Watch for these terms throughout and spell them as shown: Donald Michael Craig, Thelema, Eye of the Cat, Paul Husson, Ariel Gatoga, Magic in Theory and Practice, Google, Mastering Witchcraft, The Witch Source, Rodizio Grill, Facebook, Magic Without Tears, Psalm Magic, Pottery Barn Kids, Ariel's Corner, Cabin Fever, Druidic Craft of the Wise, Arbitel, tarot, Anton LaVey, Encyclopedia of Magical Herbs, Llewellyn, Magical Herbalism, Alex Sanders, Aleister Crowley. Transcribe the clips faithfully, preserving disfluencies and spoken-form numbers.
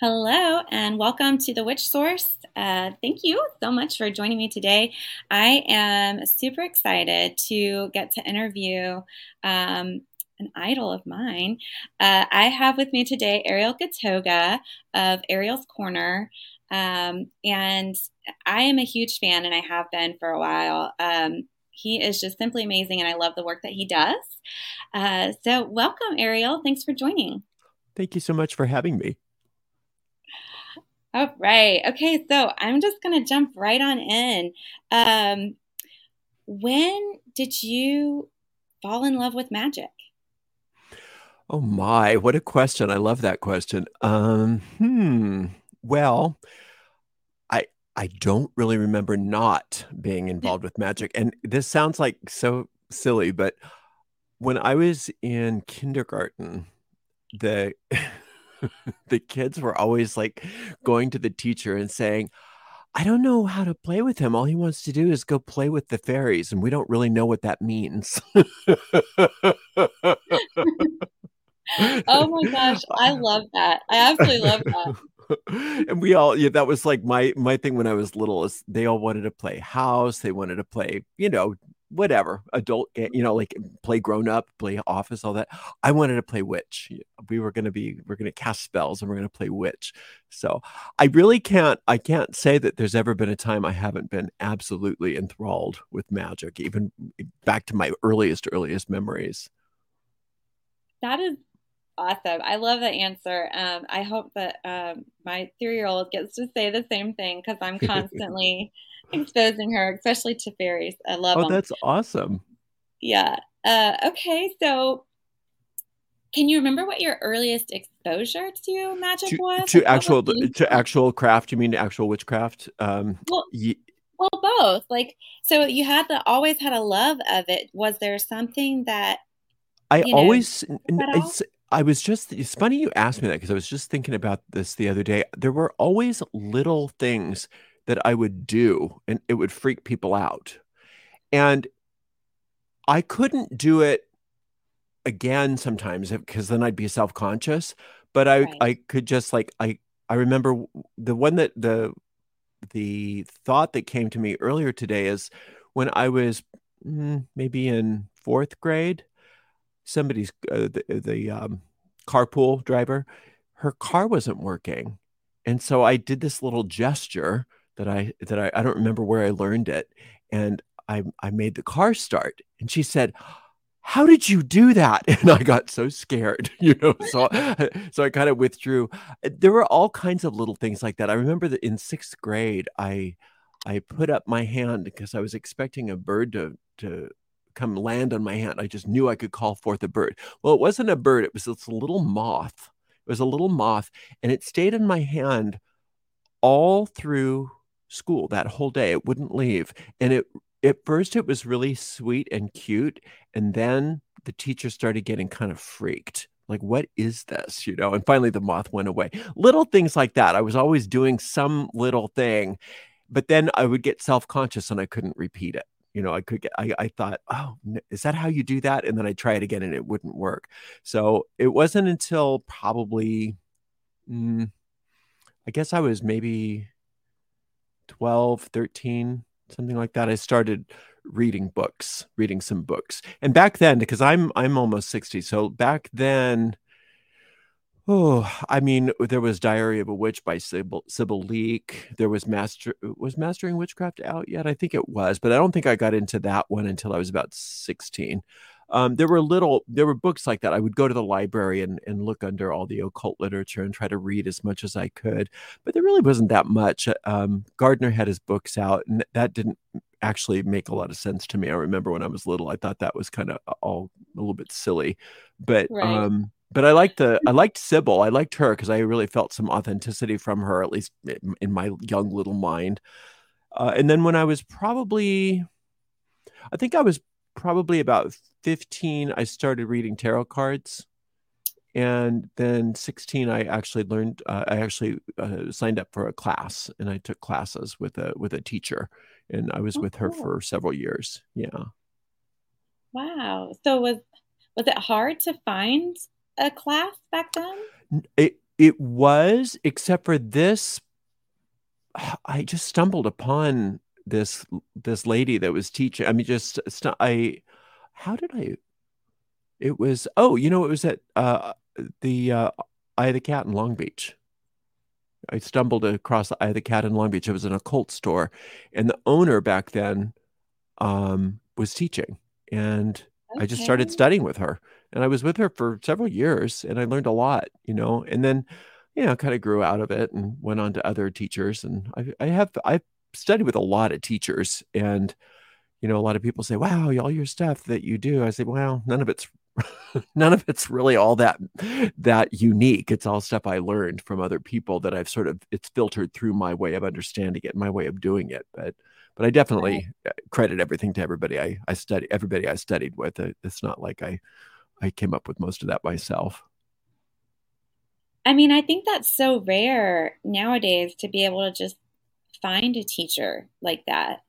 Hello and welcome to The Witch Source. Uh, thank you so much for joining me today. I am super excited to get to interview um, an idol of mine. Uh, I have with me today Ariel Gatoga of Ariel's Corner. Um, and I am a huge fan, and I have been for a while. Um, he is just simply amazing, and I love the work that he does. Uh, so welcome, Ariel. Thanks for joining. Thank you so much for having me. All right. Okay. So I'm just going to jump right on in. Um, when did you fall in love with magic? Oh my, what a question. I love that question. Um, hmm. Well, I, I don't really remember not being involved with magic. And this sounds like so silly, but when I was in kindergarten, the... the kids were always like going to the teacher and saying, I don't know how to play with him. All he wants to do is go play with the fairies. And we don't really know what that means. Oh my gosh. I love that. I absolutely love that. And we all, yeah, that was like my, my thing when I was little is they all wanted to play house. They wanted to play, you know, whatever adult, you know, like play grown up, play office, all that. I wanted to play witch. We were going to be, we're going to cast spells and we're going to play witch. So I really can't, I can't say that there's ever been a time I haven't been absolutely enthralled with magic, even back to my earliest, earliest memories. That is awesome. I love that answer. Um, I hope that um, my three-year-old gets to say the same thing because I'm constantly exposing her, especially to fairies. I love them. Oh, that's awesome. Yeah. Uh, okay. So can you remember what your earliest exposure to magic to, was? To actual to actual craft? You mean actual witchcraft? Um, well, ye- well, both. Like, so you had the, always had a love of it. Was there something that I you know, always... I was just, it's funny you asked me that because I was just thinking about this the other day. There were always little things that I would do and it would freak people out. And I couldn't do it again sometimes because then I'd be self-conscious, but I, right. I could just like, I, I remember the one that the, the thought that came to me earlier today is when I was maybe in fourth grade, somebody's uh, the, the um, carpool driver, her car wasn't working. And so I did this little gesture that I, that I, I don't remember where I learned it. And I, I made the car start and she said, how did you do that? And I got so scared, you know, so, so I kind of withdrew. There were all kinds of little things like that. I remember that in sixth grade, I, I put up my hand because I was expecting a bird to, to, come land on my hand. I just knew I could call forth a bird. Well, it wasn't a bird. It was this little moth. It was a little moth, and it stayed in my hand all through school that whole day. It wouldn't leave. And it at first it was really sweet and cute, and then the teacher started getting kind of freaked. Like, what is this? You know, and finally the moth went away. Little things like that. I was always doing some little thing, but then I would get self-conscious and I couldn't repeat it. You know, I could get, I, I thought, oh, is that how you do that? And then I try it again and it wouldn't work. So it wasn't until probably, mm, I guess I was maybe twelve, thirteen, something like that. I started reading books, reading some books. And back then, because I'm, I'm almost sixty. So back then, oh, I mean, there was Diary of a Witch by Sybil, Sybil Leek. There was Master, was Mastering Witchcraft out yet? I think it was, but I don't think I got into that one until I was about sixteen. Um, there were little, there were books like that. I would go to the library and, and look under all the occult literature and try to read as much as I could, but there really wasn't that much. Um, Gardner had his books out and that didn't actually make a lot of sense to me. I remember when I was little, I thought that was kind of all a little bit silly, but, right. um, But I liked the I liked Sybil. I liked her because I really felt some authenticity from her, at least in my young little mind. Uh, and then when I was probably, I think I was probably about fifteen, I started reading tarot cards. And then sixteen, I actually learned, uh, I actually uh, signed up for a class and I took classes with a with a teacher. And I was oh, with her cool. for several years. Yeah. Wow. So was was it hard to find a class back then? It It was, except for this, I just stumbled upon this this lady that was teaching. I mean, just I. How did I? It was oh, you know, it was at uh, the uh, Eye of the Cat in Long Beach. I stumbled across the Eye of the Cat in Long Beach. It was an occult store, and the owner back then um, was teaching, and okay. I just started studying with her. And I was with her for several years, and I learned a lot, you know, and then, you know, kind of grew out of it and went on to other teachers. And I, I have, I've studied with a lot of teachers, and, you know, a lot of people say, wow, all your stuff that you do. I say, well, none of it's, none of it's really all that, that unique. It's all stuff I learned from other people that I've sort of, it's filtered through my way of understanding it, my way of doing it. But, but I definitely right. credit everything to everybody I, I study, everybody I studied with. It's not like I, I came up with most of that myself. I mean, I think that's so rare nowadays to be able to just find a teacher like that,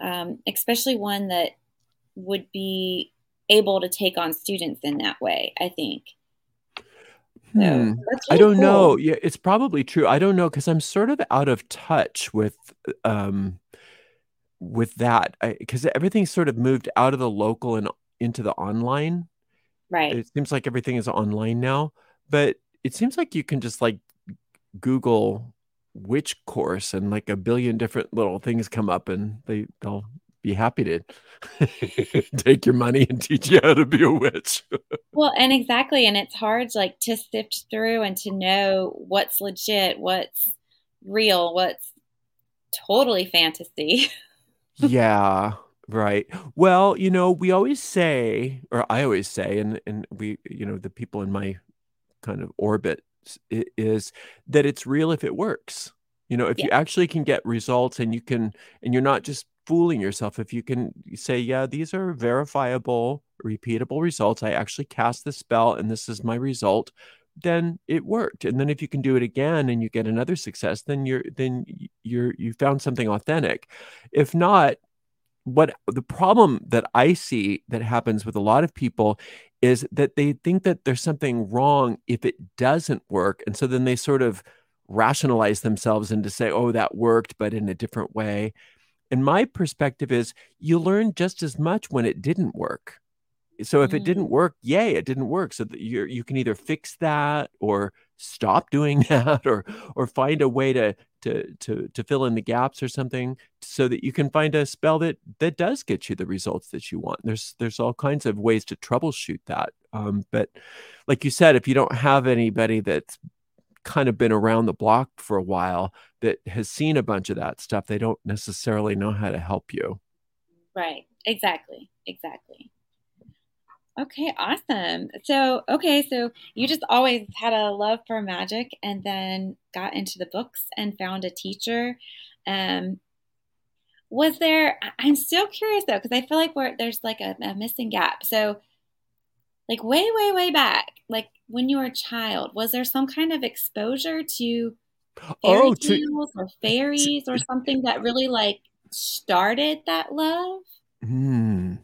um, especially one that would be able to take on students in that way, I think. So, hmm. I don't cool. know. Yeah, it's probably true. I don't know, because I'm sort of out of touch with um, with that, because everything's sort of moved out of the local and into the online. Right. It seems like everything is online now, but it seems like you can just like Google witch course and like a billion different little things come up, and they, they'll be happy to take your money and teach you how to be a witch. Well, and exactly. And it's hard like to sift through and to know what's legit, what's real, what's totally fantasy. Yeah. Right. Well, you know, we always say, or I always say, and, and we, you know, the people in my kind of orbit is that it's real if it works. You know, if yeah. you actually can get results, and you can, and you're not just fooling yourself. If you can say, yeah, these are verifiable, repeatable results. I actually cast the spell and this is my result. Then it worked. And then if you can do it again and you get another success, then you're, then you're, you found something authentic. If not, what the problem that I see that happens with a lot of people is that they think that there's something wrong if it doesn't work. And so then they sort of rationalize themselves into say, oh, that worked, but in a different way. And my perspective is you learn just as much when it didn't work. So if mm-hmm. it didn't work, yay, it didn't work. So that you're, you can either fix that or stop doing that, or or find a way to to to to fill in the gaps or something, so that you can find a spell that that does get you the results that you want. There's there's all kinds of ways to troubleshoot that. Um, but like you said, if you don't have anybody that's kind of been around the block for a while that has seen a bunch of that stuff, they don't necessarily know how to help you. Right. Exactly. Exactly. Okay, awesome. So, okay, so you just always had a love for magic, and then got into the books and found a teacher. Um, was there, I'm still curious though, because I feel like we're, there's like a, a missing gap. So like way, way, way back, like when you were a child, was there some kind of exposure to fairy oh, tales to- or fairies or something that really like started that love? Hmm.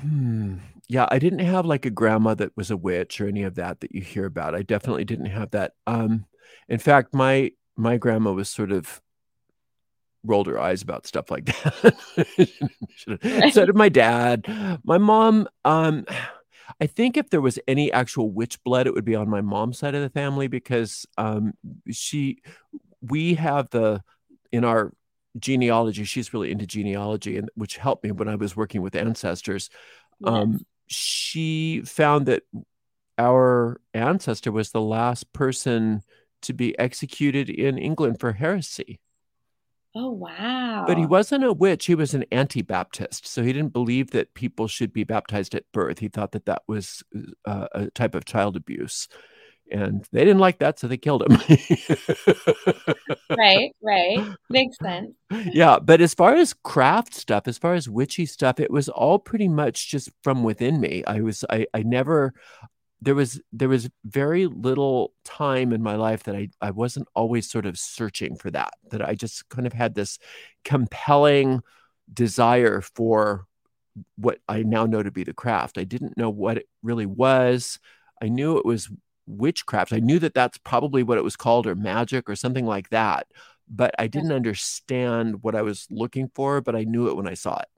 Hmm. Yeah, I didn't have like a grandma that was a witch or any of that that you hear about. I definitely didn't have that. Um, in fact, my my grandma was sort of rolled her eyes about stuff like that. So did my dad. My mom, um, I think if there was any actual witch blood, it would be on my mom's side of the family, because um, she, we have the, in our genealogy, she's really into genealogy, and which helped me when I was working with ancestors. Yes. Um, she found that our ancestor was the last person to be executed in England for heresy. Oh, wow. But he wasn't a witch. He was an anti-Baptist. So he didn't believe that people should be baptized at birth. He thought that that was uh, a type of child abuse. And they didn't like that, so they killed him. Right, right. Makes sense. Yeah, but as far as craft stuff, as far as witchy stuff, it was all pretty much just from within me. I was, I, I never, there was, there was very little time in my life that I, I wasn't always sort of searching for that, that I just kind of had this compelling desire for what I now know to be the craft. I didn't know what it really was. I knew it was witchcraft. I knew that that's probably what it was called, or magic or something like that. But I didn't understand what I was looking for, but I knew it when I saw it.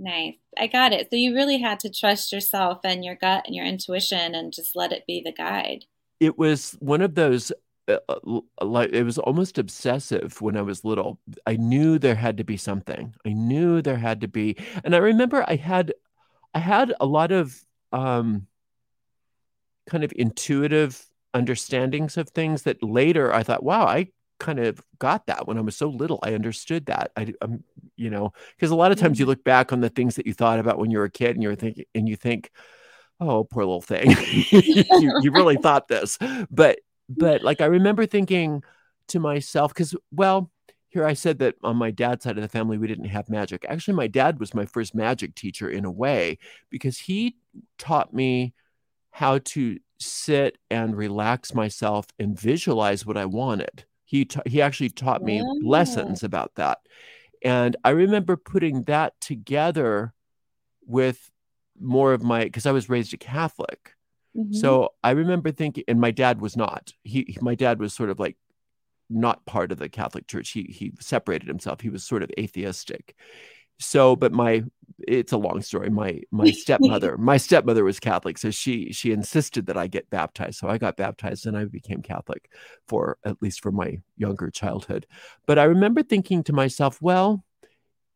Nice. I got it. So you really had to trust yourself and your gut and your intuition and just let it be the guide. It was one of those, uh, like, it was almost obsessive when I was little. I knew there had to be something. I knew there had to be. And I remember I had, I had a lot of um, kind of intuitive understandings of things that later I thought, wow, I kind of got that when I was so little. I understood that. I, I'm, you know, because a lot of times you look back on the things that you thought about when you were a kid and you were thinking, and you think, oh, poor little thing. you, you really thought this. But, but like, I remember thinking to myself, because, well, here I said that on my dad's side of the family, we didn't have magic. Actually, my dad was my first magic teacher in a way, because he taught me how to sit and relax myself and visualize what I wanted. He ta- he actually taught me yeah. lessons about that. And I remember putting that together with more of my, because I was raised a Catholic. Mm-hmm. So I remember thinking, and my dad was not, he, he, my dad was sort of like not part of the Catholic Church. He, he separated himself. He was sort of atheistic. So, but my, it's a long story. My, my stepmother, my stepmother was Catholic. So she, she insisted that I get baptized. So I got baptized and I became Catholic for, at least for my younger childhood. But I remember thinking to myself, well,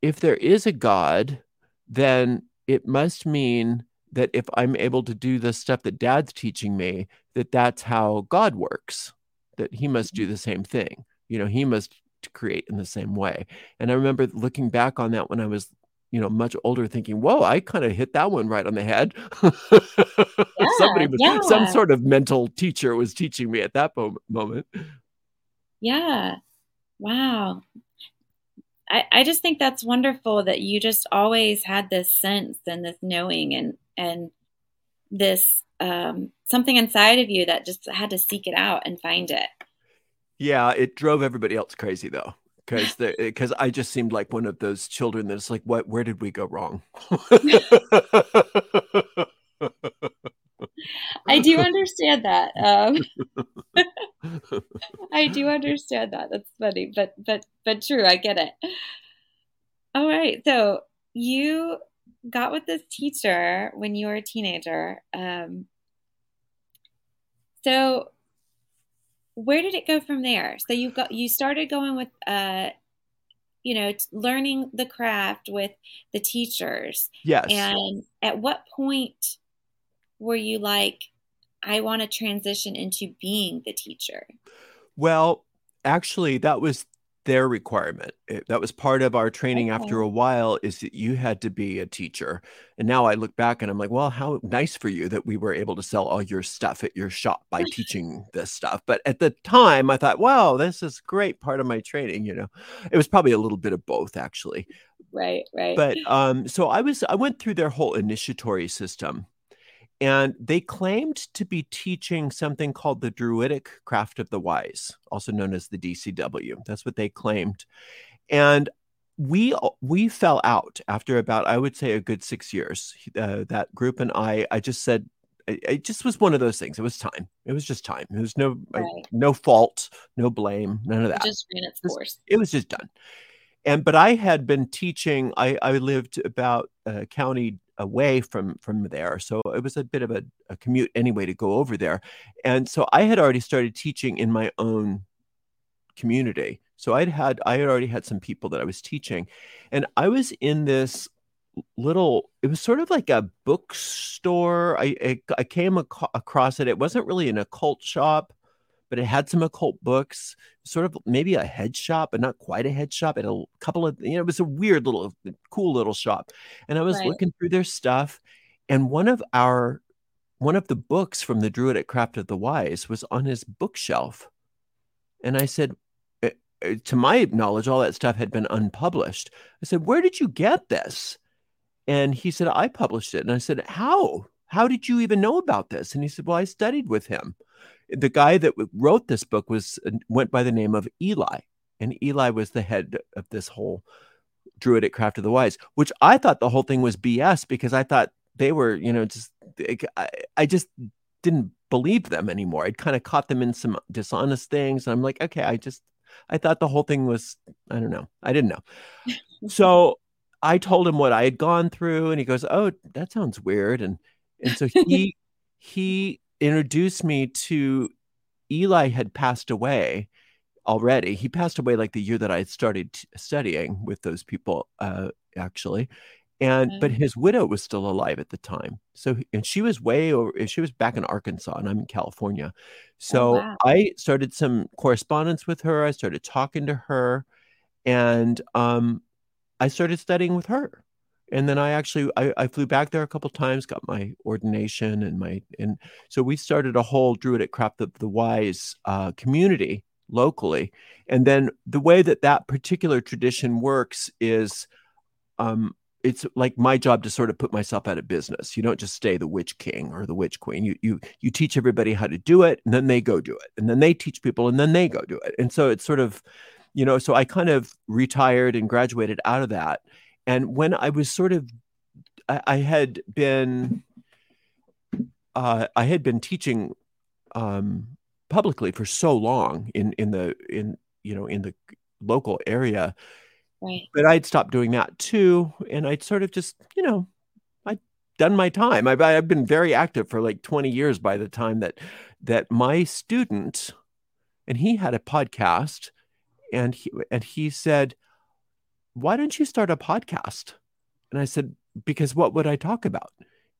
if there is a God, then it must mean that if I'm able to do the stuff that Dad's teaching me, that that's how God works, that he must do the same thing. You know, he must create in the same way. And I remember looking back on that when I was, you know, much older, thinking, whoa, I kind of hit that one right on the head. yeah, Somebody was, yeah. some sort of mental teacher was teaching me at that moment. Yeah. Wow. I, I just think that's wonderful that you just always had this sense and this knowing and, and this um, something inside of you that just had to seek it out and find it. Yeah, it drove everybody else crazy, though, because because I just seemed like one of those children that's like, what? Where did we go wrong? I do understand that. Um, I do understand that. That's funny, but but but true. I get it. All right. So you got with this teacher when you were a teenager. Um, so. Where did it go from there? So you got you started going with, uh, you know, learning the craft with the teachers. Yes. And at what point were you like, I want to transition into being the teacher? Well, actually, that was their requirement. It, that was part of our training okay. after a while, is that you had to be a teacher. And now I look back and I'm like, well, how nice for you that we were able to sell all your stuff at your shop by teaching this stuff. But at the time I thought, wow, this is great part of my training. You know, it was probably a little bit of both actually. Right. Right. But, um, so I was, I went through their whole initiatory system, and they claimed to be teaching something called the Druidic Craft of the Wise, also known as the D C W. That's what they claimed. And we we fell out after about, I would say, a good six years. Uh, that group and I, I just said, it just was one of those things. It was time. It was just time. It was no right. I, no fault, no blame, none of that. It just ran its course. It was just done. And but I had been teaching. I, I lived about a county away from from there, so it was a bit of a, a commute anyway to go over there. And so I had already started teaching in my own community. So I'd had I had already had some people that I was teaching, and I was in this little. It was sort of like a bookstore. I I, I came ac- across it. It wasn't really an occult shop, but it had some occult books, sort of maybe a head shop, but not quite a head shop. It had a couple of, you know, it was a weird little, cool little shop. And I was right. looking through their stuff. And one of our, one of the books from the Druidic Craft of the Wise was on his bookshelf. And I said, to my knowledge, all that stuff had been unpublished. I said, where did you get this? And he said, I published it. And I said, how? How did you even know about this? And he said, well, I studied with him. The guy that wrote this book was went by the name of Eli, and Eli was the head of this whole Druidic Craft of the Wise, which I thought the whole thing was B S, because I thought they were, you know, just, I, I just didn't believe them anymore. I'd kind of caught them in some dishonest things. And I'm like, okay, I just, I thought the whole thing was, I don't know. I didn't know. So I told him what I had gone through, and he goes, oh, that sounds weird. And, and so he, he introduced me to, Eli had passed away already. He passed away like the year that I had started t- studying with those people, uh, actually. And, but his widow was still alive at the time. So, and she was way over, she was back in Arkansas and I'm in California. So oh, wow. I started some correspondence with her. I started talking to her, and um, I started studying with her. And then I actually, I, I flew back there a couple of times, got my ordination and my, and so we started a whole Druidic Craft of the Wise uh, community locally. And then the way that that particular tradition works is, um, it's like my job to sort of put myself out of business. You don't just stay the witch king or the witch queen. You you you teach everybody how to do it, and then they go do it. And then they teach people, and then they go do it. And so it's sort of, you know, so I kind of retired and graduated out of that. And when I was sort of, I, I had been, uh, I had been teaching um, publicly for so long in in the, in you know, in the local area. Right. But I'd stopped doing that too. And I'd sort of just, you know, I'd done my time. I've, I've been very active for like twenty years by the time that, that my student, and he had a podcast, and he, and he said, why don't you start a podcast? And I said, because what would I talk about?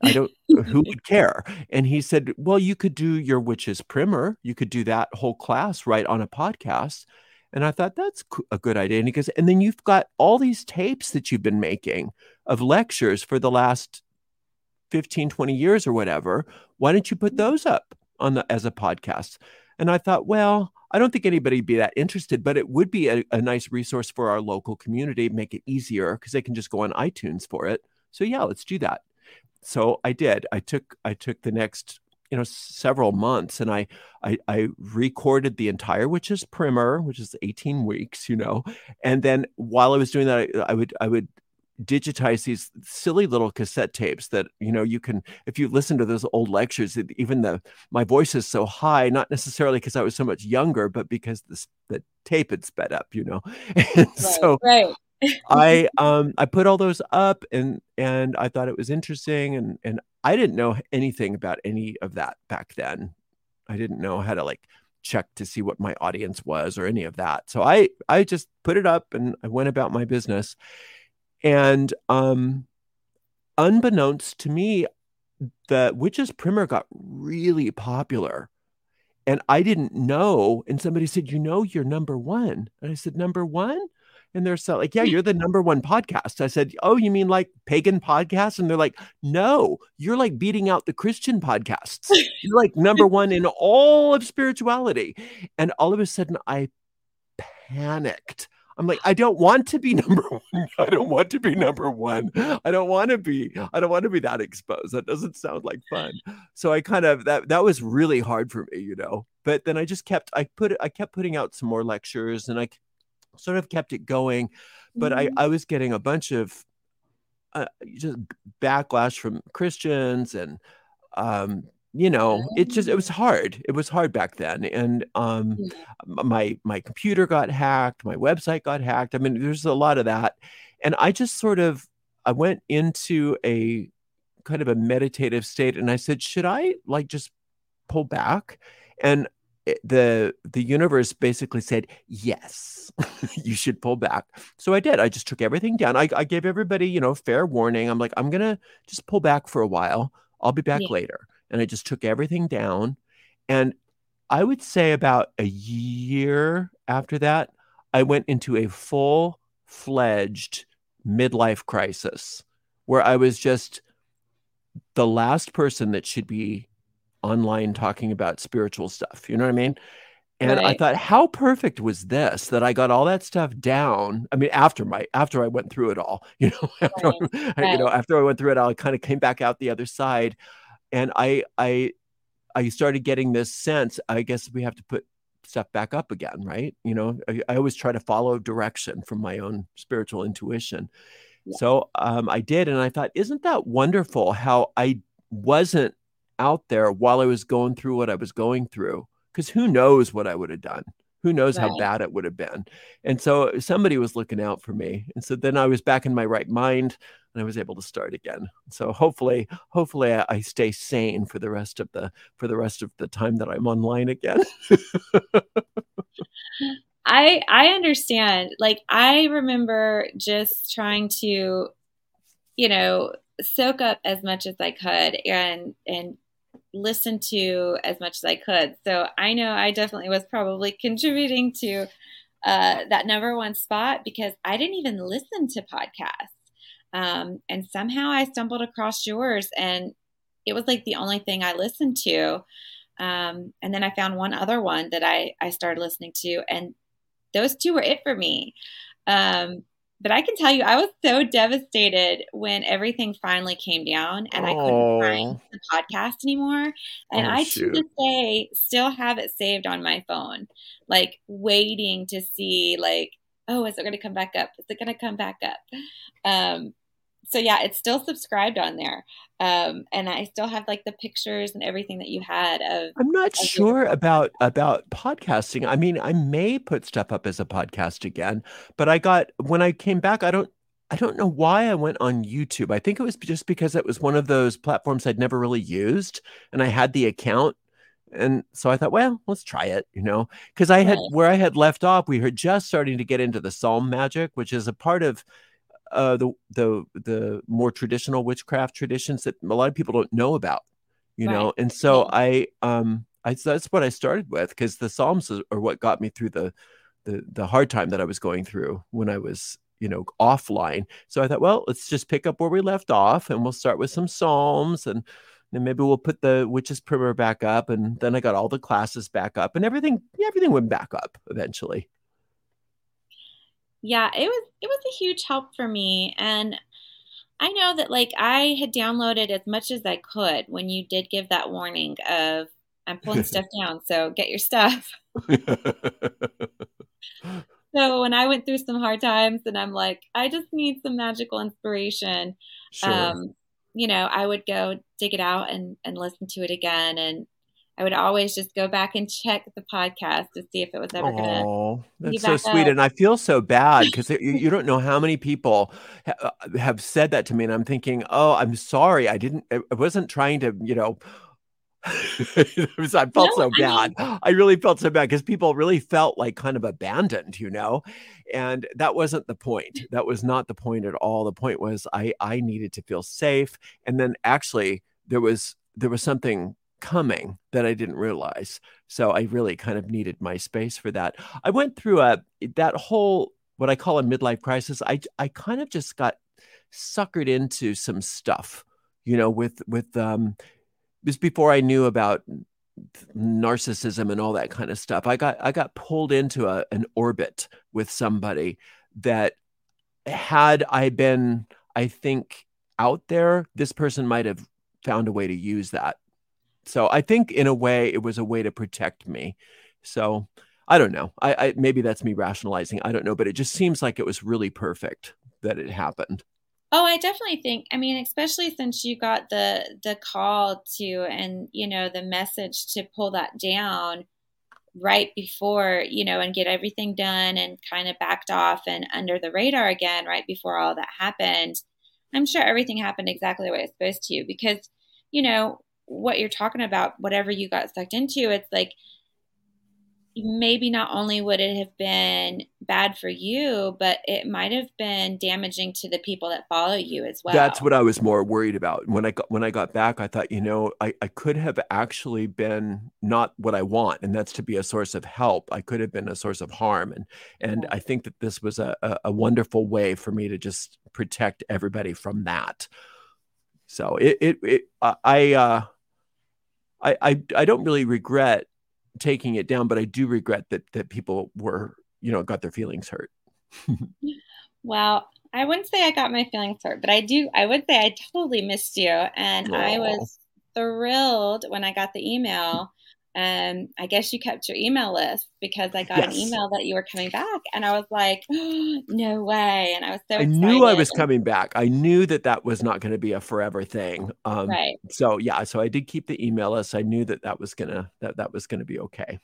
I don't, who would care? And he said, well, you could do your Witch's Primer. You could do that whole class right on a podcast. And I thought, that's a good idea. And he goes, and then you've got all these tapes that you've been making of lectures for the last fifteen, twenty years or whatever. Why don't you put those up on the, as a podcast? And I thought, well, I don't think anybody would be that interested, but it would be a, a nice resource for our local community, make it easier because they can just go on iTunes for it. So yeah, let's do that. So I did. I took, I took the next, you know, several months, and I, I, I recorded the entire Witch's Primer, which is eighteen weeks, you know, and then while I was doing that, I, I would, I would digitize these silly little cassette tapes that, you know, you can, if you listen to those old lectures, it, even the, my voice is so high, not necessarily because I was so much younger, but because this, the tape had sped up, you know, and right, so right. I, um, I put all those up, and, and I thought it was interesting, and, and I didn't know anything about any of that back then. I didn't know how to like check to see what my audience was or any of that. So I, I just put it up and I went about my business. And um, unbeknownst to me, the Witch's Primer got really popular. And I didn't know. And somebody said, you know, you're number one. And I said, number one? And they're so like, yeah, you're the number one podcast. I said, oh, you mean like pagan podcasts? And they're like, no, you're like beating out the Christian podcasts. You're like number one in all of spirituality. And all of a sudden I panicked. I'm like, I don't want to be number one. I don't want to be number one. I don't want to be, I don't want to be that exposed. That doesn't sound like fun. So I kind of, that, that was really hard for me, you know, but then I just kept, I put, I kept putting out some more lectures, and I sort of kept it going, but mm-hmm. I, I was getting a bunch of uh, just backlash from Christians, and um, you know, it just it was hard. It was hard back then, and um, mm-hmm. my my computer got hacked, my website got hacked. I mean, there's a lot of that, and I just sort of I went into a kind of a meditative state, and I said, should I like just pull back? And the the universe basically said, yes, you should pull back. So I did. I just took everything down. I, I gave everybody, you know, fair warning. I'm like, I'm going to just pull back for a while. I'll be back yeah. later. And I just took everything down. And I would say about a year after that, I went into a full-fledged midlife crisis where I was just the last person that should be online talking about spiritual stuff. You know what I mean? And right. I thought, how perfect was this that I got all that stuff down? I mean, after my, after I went through it all, you know, after, right. I, right. you know, after I went through it all, I kind of came back out the other side, and I, I, I started getting this sense, I guess we have to put stuff back up again. Right. You know, I, I always try to follow direction from my own spiritual intuition. Yeah. So um, I did. And I thought, isn't that wonderful how I wasn't out there while I was going through what I was going through? Because who knows what I would have done? Who knows right. how bad it would have been? And so somebody was looking out for me. And so then I was back in my right mind and I was able to start again. So hopefully, hopefully I, I stay sane for the rest of the, for the rest of the time that I'm online again. I, I understand. Like, I remember just trying to, you know, soak up as much as I could and, and, listen to as much as I could. So I know I definitely was probably contributing to uh, that number one spot because I didn't even listen to podcasts. Um, and somehow I stumbled across yours and it was like the only thing I listened to. Um, and then I found one other one that I, I started listening to, and those two were it for me. Um, But I can tell you, I was so devastated when everything finally came down and oh. I couldn't find the podcast anymore. And oh, I, to this day, still have it saved on my phone, like waiting to see, like, oh, is it going to come back up? Is it going to come back up? Um, so, yeah, it's still subscribed on there. Um, and I still have like the pictures and everything that you had. Of, I'm not of sure your- about about podcasting. I mean, I may put stuff up as a podcast again, but I got when I came back, I don't I don't know why I went on YouTube. I think it was just because it was one of those platforms I'd never really used and I had the account. And so I thought, well, let's try it, you know, because I had right. where I had left off, we were just starting to get into the Psalm Magic, which is a part of Uh, the the the more traditional witchcraft traditions that a lot of people don't know about, you right. know. And so I um I that's what I started with, because the Psalms are what got me through the, the the hard time that I was going through when I was, you know, offline. So I thought, well, let's just pick up where we left off, and we'll start with some Psalms, and then maybe we'll put the Witch's Primer back up, and then I got all the classes back up, and everything everything went back up eventually. Yeah, it was it was a huge help for me. And I know that, like, I had downloaded as much as I could when you did give that warning of, I'm pulling stuff down, so get your stuff. So when I went through some hard times and I'm like, I just need some magical inspiration, sure. um, you know, I would go dig it out and, and listen to it again. And I would always just go back and check the podcast to see if it was ever going to. That's so sweet. Up. And I feel so bad because you, you don't know how many people ha- have said that to me. And I'm thinking, oh, I'm sorry. I didn't, I wasn't trying to, you know, was, I felt no, so bad. I, mean, I really felt so bad because people really felt like kind of abandoned, you know, and that wasn't the point. That was not the point at all. The point was I, I needed to feel safe. And then actually there was, there was something coming that I didn't realize. So I really kind of needed my space for that. I went through a that whole, what I call a midlife crisis. I, I kind of just got suckered into some stuff, you know, with, with um, just before I knew about narcissism and all that kind of stuff. I got, I got pulled into a, an orbit with somebody that had I been, I think, out there, this person might have found a way to use that. So I think in a way it was a way to protect me. So I don't know. I, I maybe that's me rationalizing. I don't know, but it just seems like it was really perfect that it happened. Oh, I definitely think. I mean, especially since you got the the call to, and you know, the message to pull that down right before, you know, and get everything done and kind of backed off and under the radar again right before all that happened. I'm sure everything happened exactly the way it's supposed to, because, you know, what you're talking about, whatever you got sucked into, it's like, maybe not only would it have been bad for you, but it might have been damaging to the people that follow you as well. That's what I was more worried about. When I got, when I got back, I thought, you know, I, I could have actually been not what I want, and that's to be a source of help. I could have been a source of harm. And, and I think that this was a, a, a wonderful way for me to just protect everybody from that. So it, it, it I, uh, I, I, I don't really regret taking it down, but I do regret that, that people were, you know, got their feelings hurt. Well, I wouldn't say I got my feelings hurt, but I do, I would say I totally missed you. And aww. I was thrilled when I got the email um, I guess you kept your email list, because I got yes. an email that you were coming back. And I was like, oh, no way. And I was so I excited. knew I was coming back. I knew that that was not going to be a forever thing. Um, right. So yeah, so I did keep the email list. I knew that that was going to, that, that was going to be okay.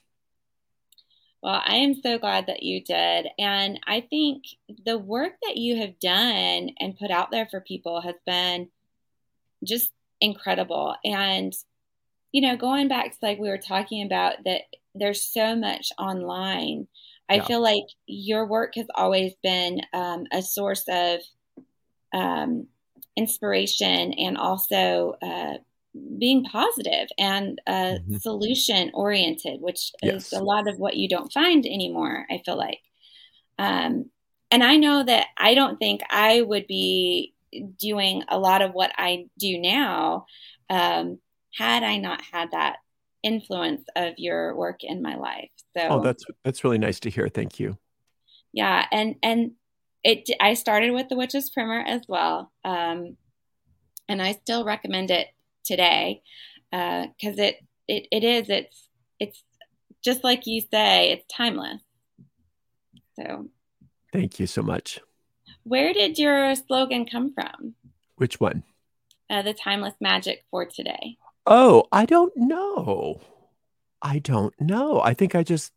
Well, I am so glad that you did. And I think the work that you have done and put out there for people has been just incredible. And, you know, going back to like we were talking about, that there's so much online. I yeah. feel like your work has always been um, a source of um, inspiration, and also uh, being positive and uh, mm-hmm. solution oriented, which yes. is a lot of what you don't find anymore, I feel like. Um, and I know that I don't think I would be doing a lot of what I do now um, had I not had that influence of your work in my life. So, oh, that's that's really nice to hear. Thank you. Yeah, and and it I started with the Witch's Primer as well, um, and I still recommend it today, because uh, it, it it is it's it's just like you say, it's timeless. So, thank you so much. Where did your slogan come from? Which one? Uh, the timeless magic for today. Oh, I don't know. I don't know. I think I just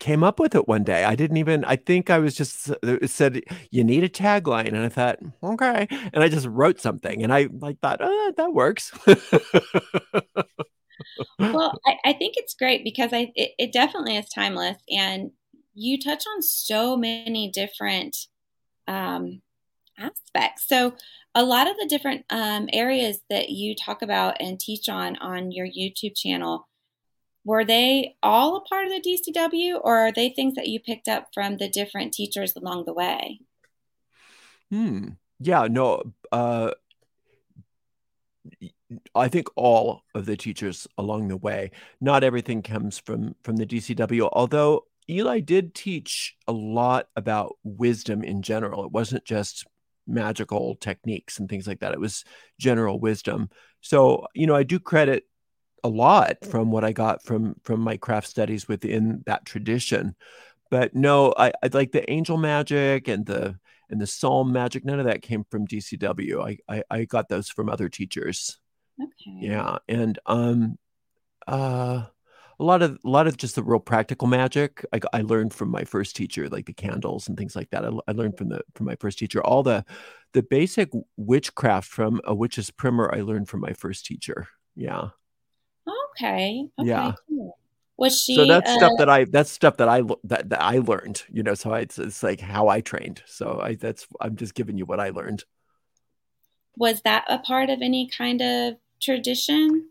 came up with it one day. I didn't even, I think I was just, it said, you need a tagline. And I thought, okay. And I just wrote something, and I like thought, oh, that works. Well, I, I think it's great, because I it, it definitely is timeless. And you touch on so many different um, aspects. So a lot of the different um, areas that you talk about and teach on on your YouTube channel, were they all a part of the D C W, or are they things that you picked up from the different teachers along the way? Hmm. Yeah, no, uh, I think all of the teachers along the way, not everything comes from, from the D C W, although Eli did teach a lot about wisdom in general. It wasn't just magical techniques and things like that. It was general wisdom. So, you know, I do credit a lot from what I got from, from my craft studies within that tradition. But no, I, I like the angel magic and the and the psalm magic, none of that came from D C W. I, I, I got those from other teachers. Okay. Yeah. And um uh A lot of a lot of just the real practical magic I, I learned from my first teacher, like the candles and things like that. I, I learned from the from my first teacher. All the the basic witchcraft from a Witch's Primer I learned from my first teacher. Yeah. Okay. okay. Yeah. Cool. Was she? So that's uh, stuff that I that's stuff that I that, that I learned. You know, so I, it's it's like how I trained. So I that's I'm just giving you what I learned. Was that a part of any kind of tradition?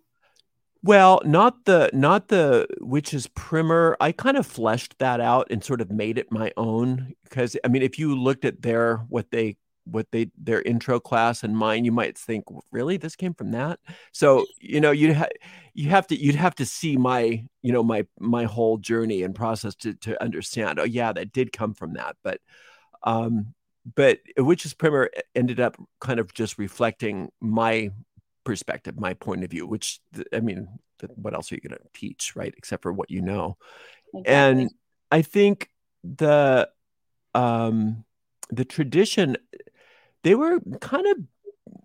Well, not the not the Witch's Primer. I kind of fleshed that out and sort of made it my own, because I mean, if you looked at their what they what they their intro class and mine, you might think, really, this came from that. So you know, you ha- you have to you'd have to see my you know my my whole journey and process to to understand. Oh yeah, that did come from that, but. Um, but Witch's Primer ended up kind of just reflecting my perspective, my point of view, which I mean, what else are you going to teach, right? Except for what you know. Exactly. And I think the um, the tradition, they were kind of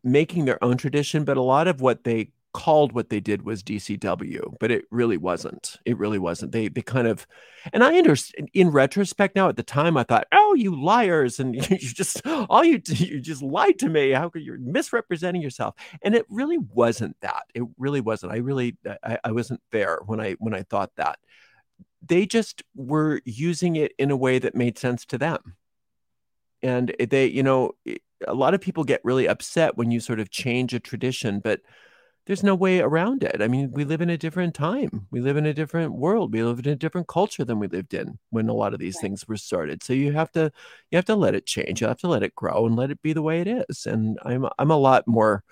making their own tradition, but a lot of what they called what they did was D C W, but it really wasn't. It really wasn't. They they kind of, and I understand in retrospect now. At the time, I thought, oh, you liars, and you just all you you just lied to me. How could you, misrepresenting yourself? And it really wasn't that. It really wasn't. I really I, I wasn't fair when I when I thought that. They just were using it in a way that made sense to them, and they you know a lot of people get really upset when you sort of change a tradition, but there's no way around it. I mean, we live in a different time. We live in a different world. We live in a different culture than we lived in when a lot of these right. things were started. So you have to, you have to let it change. You have to let it grow and let it be the way it is. And I'm, I'm a lot more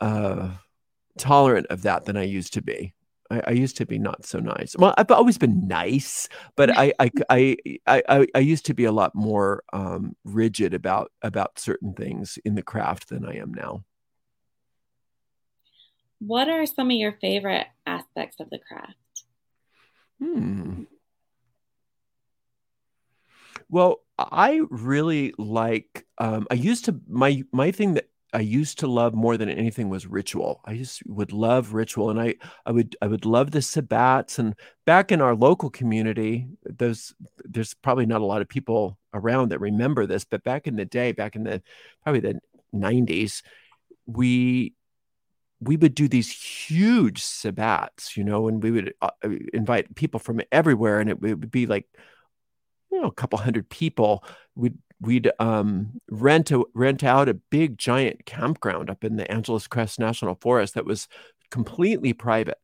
uh, tolerant of that than I used to be. I, I used to be not so nice. Well, I've always been nice, but I, I, I, I, I used to be a lot more um, rigid about, about certain things in the craft than I am now. What are some of your favorite aspects aspects of the craft. Hmm. Well, I really like, um, I used to, my, my thing that I used to love more than anything was ritual. I just would love ritual. And I, I would, I would love the sabbats. And back in our local community, those, there's probably not a lot of people around that remember this, but back in the day, back in the, probably the nineties, we, we would do these huge sabbats, you know, and we would uh, invite people from everywhere. And it, it would be like, you know, a couple hundred people. We'd, we'd um, rent a, rent out a big giant campground up in the Angeles Crest National Forest that was completely private.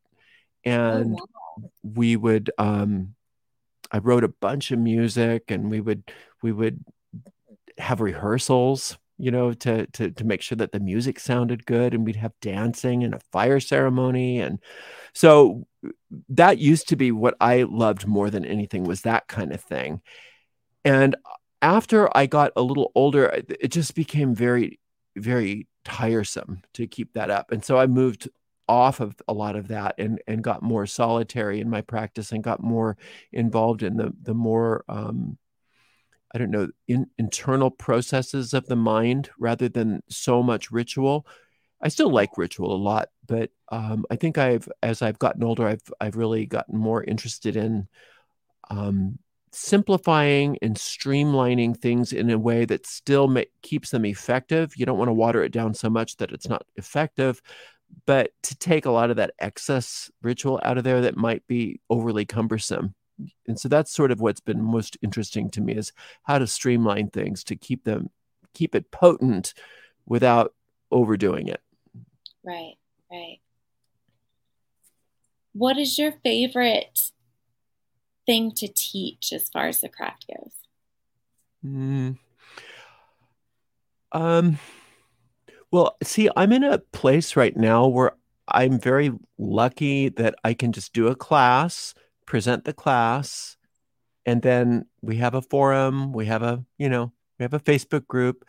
And oh, wow. we would, um, I wrote a bunch of music, and we would, we would have rehearsals, you know, to, to, to make sure that the music sounded good, and we'd have dancing and a fire ceremony. And so that used to be what I loved more than anything, was that kind of thing. And after I got a little older, it just became very, very tiresome to keep that up. And so I moved off of a lot of that and, and got more solitary in my practice, and got more involved in the, the more, um, I don't know, in, internal processes of the mind rather than so much ritual. I still like ritual a lot, but um, I think I've, as I've gotten older, I've I've really gotten more interested in um, simplifying and streamlining things in a way that still ma- keeps them effective. You don't want to water it down so much that it's not effective, but to take a lot of that excess ritual out of there that might be overly cumbersome. And so that's sort of what's been most interesting to me, is how to streamline things to keep them, keep it potent without overdoing it. Right, right. What is your favorite thing to teach as far as the craft goes? Mm. Um. Well, see, I'm in a place right now where I'm very lucky that I can just do a class, present the class, and then we have a forum, we have a, you know, we have a Facebook group,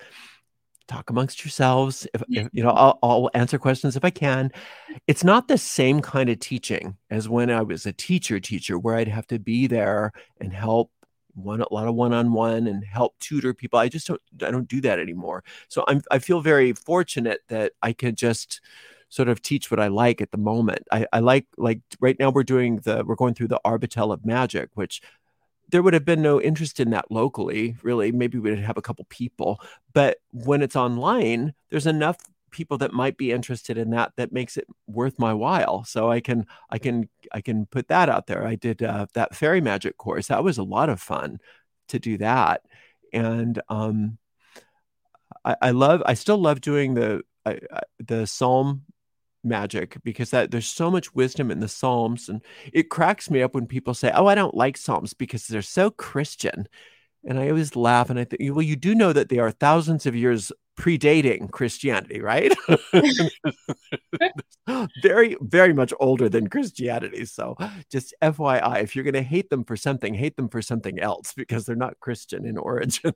talk amongst yourselves. If, if you know, I'll, I'll answer questions if I can. It's not the same kind of teaching as when I was a teacher teacher, where I'd have to be there and help one, a lot of one-on-one, and help tutor people. I just don't, I don't do that anymore. So I'm, I feel very fortunate that I could just sort of teach what I like at the moment. I, I like, like right now we're doing the, we're going through the Arbitel of Magic, which there would have been no interest in that locally, really. Maybe we'd have a couple people, but when it's online, there's enough people that might be interested in that, that makes it worth my while. So I can, I can, I can put that out there. I did uh, that fairy magic course. That was a lot of fun to do that. And um, I, I love, I still love doing the, I, I, the Psalm Magic, because that there's so much wisdom in the Psalms, and it cracks me up when people say, oh, I don't like Psalms because they're so Christian. And I always laugh, and I think, well, you do know that they are thousands of years predating Christianity, right? Very, very much older than Christianity. So just F Y I, if you're going to hate them for something, hate them for something else, because they're not Christian in origin.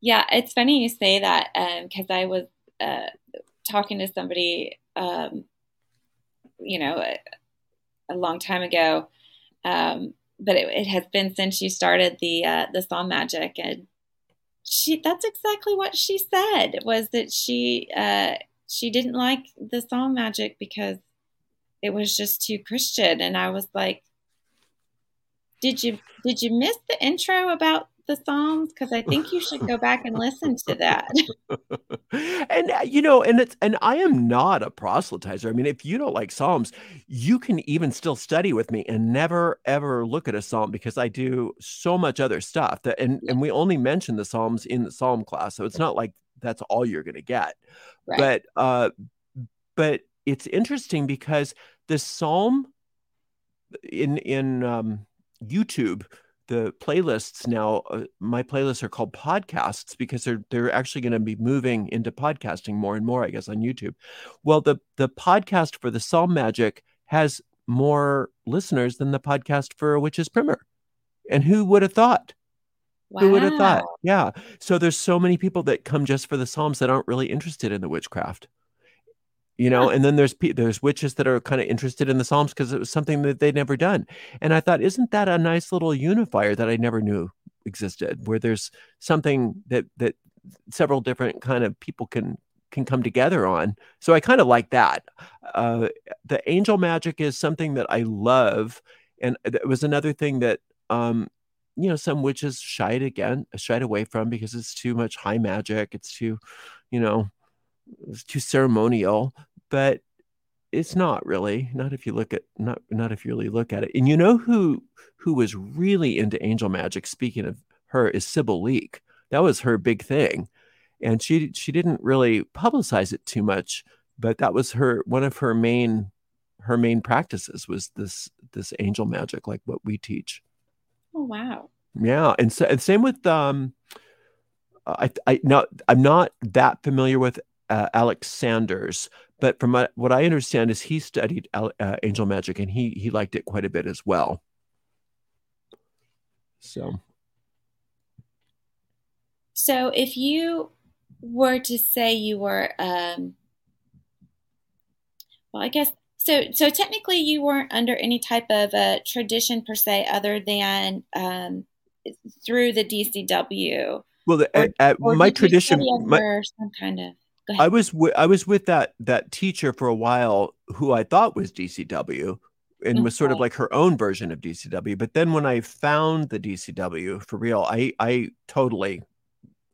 Yeah, it's funny you say that, because um, I was uh, talking to somebody, um, you know, a, a long time ago, um, but it, it has been since you started the uh, the Psalm Magic, and she that's exactly what she said, was that she uh, she didn't like the Psalm Magic because it was just too Christian. And I was like, did you did you miss the intro about the Psalms? Because I think you should go back and listen to that. And you know, and it's and I am not a proselytizer. I mean, if you don't like Psalms, you can even still study with me and never ever look at a Psalm, because I do so much other stuff that, and and we only mention the Psalms in the Psalm class, so it's not like that's all you're going to get. Right. But uh, but it's interesting, because the Psalm in in um, YouTube. The playlists now, uh, my playlists are called podcasts, because they're they're actually going to be moving into podcasting more and more, I guess, on YouTube. Well, the the podcast for the Psalm Magic has more listeners than the podcast for Witch's Primer. And who would have thought? Wow. Who would have thought? Yeah. So there's so many people that come just for the Psalms that aren't really interested in the witchcraft. you know, and then there's there's witches that are kind of interested in the Psalms because it was something that they'd never done. And I thought, isn't that a nice little unifier that I never knew existed, where there's something that that several different kind of people can can come together on? So I kind of like that. Uh, the angel magic is something that I love. And it was another thing that, um, you know, some witches shied again, shied away from because it's too much high magic. It's too, you know, it's too ceremonial, but it's not really, not if you look at, not, not if you really look at it. And you know, who, who was really into angel magic, speaking of her, is Sybil Leek. That was her big thing. And she, she didn't really publicize it too much, but that was her, one of her main her main practices was this, this angel magic, like what we teach. Oh, wow. Yeah. And so, and same with, um, I, I, now I'm not that familiar with, uh, Alex Sanders, but from my, what I understand is he studied uh, angel magic and he, he liked it quite a bit as well. So. So if you were to say you were, um, well, I guess, So so technically you weren't under any type of a tradition per se, other than um, through the D C W. Well, the, or, at, or my tradition, my, some kind of, go ahead. I was w- I was with that that teacher for a while who I thought was D C W and was sort of like her own version of D C W. But then when I found the D C W for real, I, I totally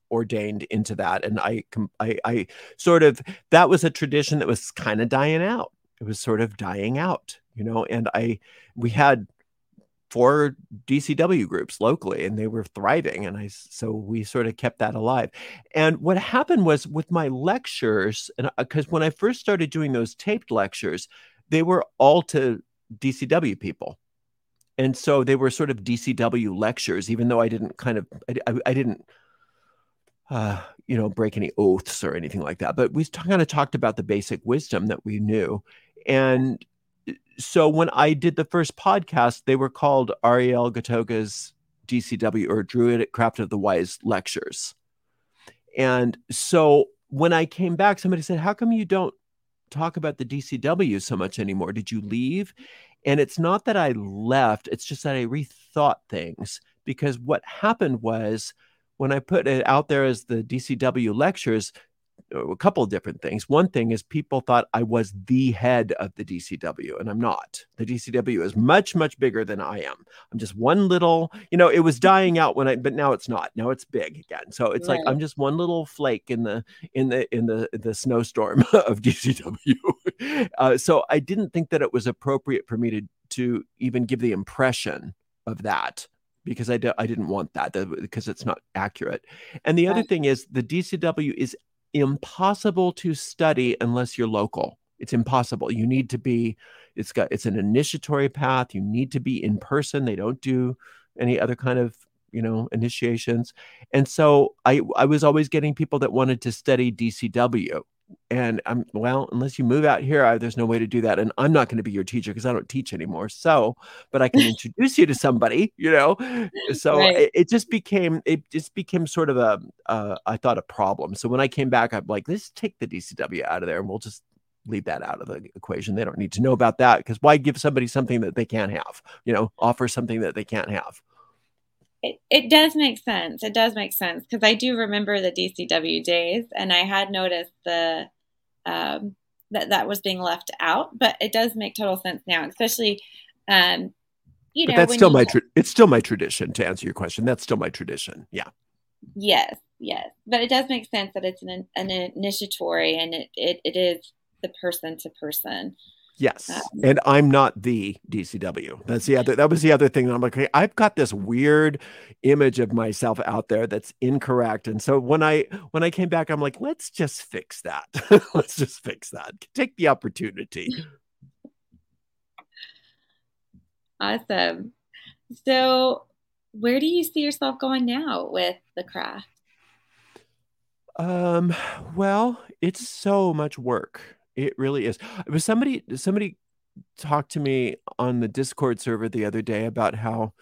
ordained into that. And I, I, I sort of, that was a tradition that was kind of dying out. It was sort of dying out, you know, and I, we had four D C W groups locally and they were thriving. And I, so we sort of kept that alive. And what happened was with my lectures, and because when I first started doing those taped lectures, they were all to D C W people. And so they were sort of D C W lectures, even though I didn't kind of, I, I didn't, uh, you know, break any oaths or anything like that. But we kind of talked about the basic wisdom that we knew. And so when I did the first podcast, they were called Ariel Gatoga's D C W or Druidic Craft of the Wise lectures. And so when I came back, somebody said, how come you don't talk about the D C W so much anymore? Did you leave? And it's not that I left. It's just that I rethought things, because what happened was when I put it out there as the D C W lectures, a couple of different things. One thing is people thought I was the head of the D C W, and I'm not. The D C W is much, much bigger than I am. I'm just one little, you know, it was dying out when I, but now it's not. Now it's big again. So it's right. Like I'm just one little flake in the in the in the the snowstorm of D C W. Uh, so I didn't think that it was appropriate for me to to even give the impression of that, because I, d- I didn't want that, because it's not accurate. And the other thing is the D C W is impossible to study unless you're local. It's impossible. You need to be, it's got, it's an initiatory path. You need to be in person. They don't do any other kind of, you know, initiations. And so I, I was always getting people that wanted to study D C W. And I'm, well, unless you move out here, I, there's no way to do that. And I'm not going to be your teacher because I don't teach anymore. So, but I can introduce you to somebody, you know? So right. it, it just became, it just became sort of a, uh, I thought a problem. So when I came back, I'm like, let's take the D C W out of there and we'll just leave that out of the equation. They don't need to know about that, because why give somebody something that they can't have, you know, offer something that they can't have. It, it does make sense. It does make sense, because I do remember the D C W days, and I had noticed the um, that that was being left out. But it does make total sense now, especially um, you but know. That's when still you my tra- it's still my tradition. To answer your question, that's still my tradition. Yeah. Yes, yes, but it does make sense that it's an an initiatory, and it it, it is the person to person. Yes. Um, and I'm not the D C W. That's the other, that was the other thing that I'm like, hey, I've got this weird image of myself out there that's incorrect. And so when I, when I came back, I'm like, let's just fix that. Let's just fix that. Take the opportunity. Awesome. So where do you see yourself going now with the craft? Um, well, it's so much work. It really is. It was somebody, somebody talked to me on the Discord server the other day about how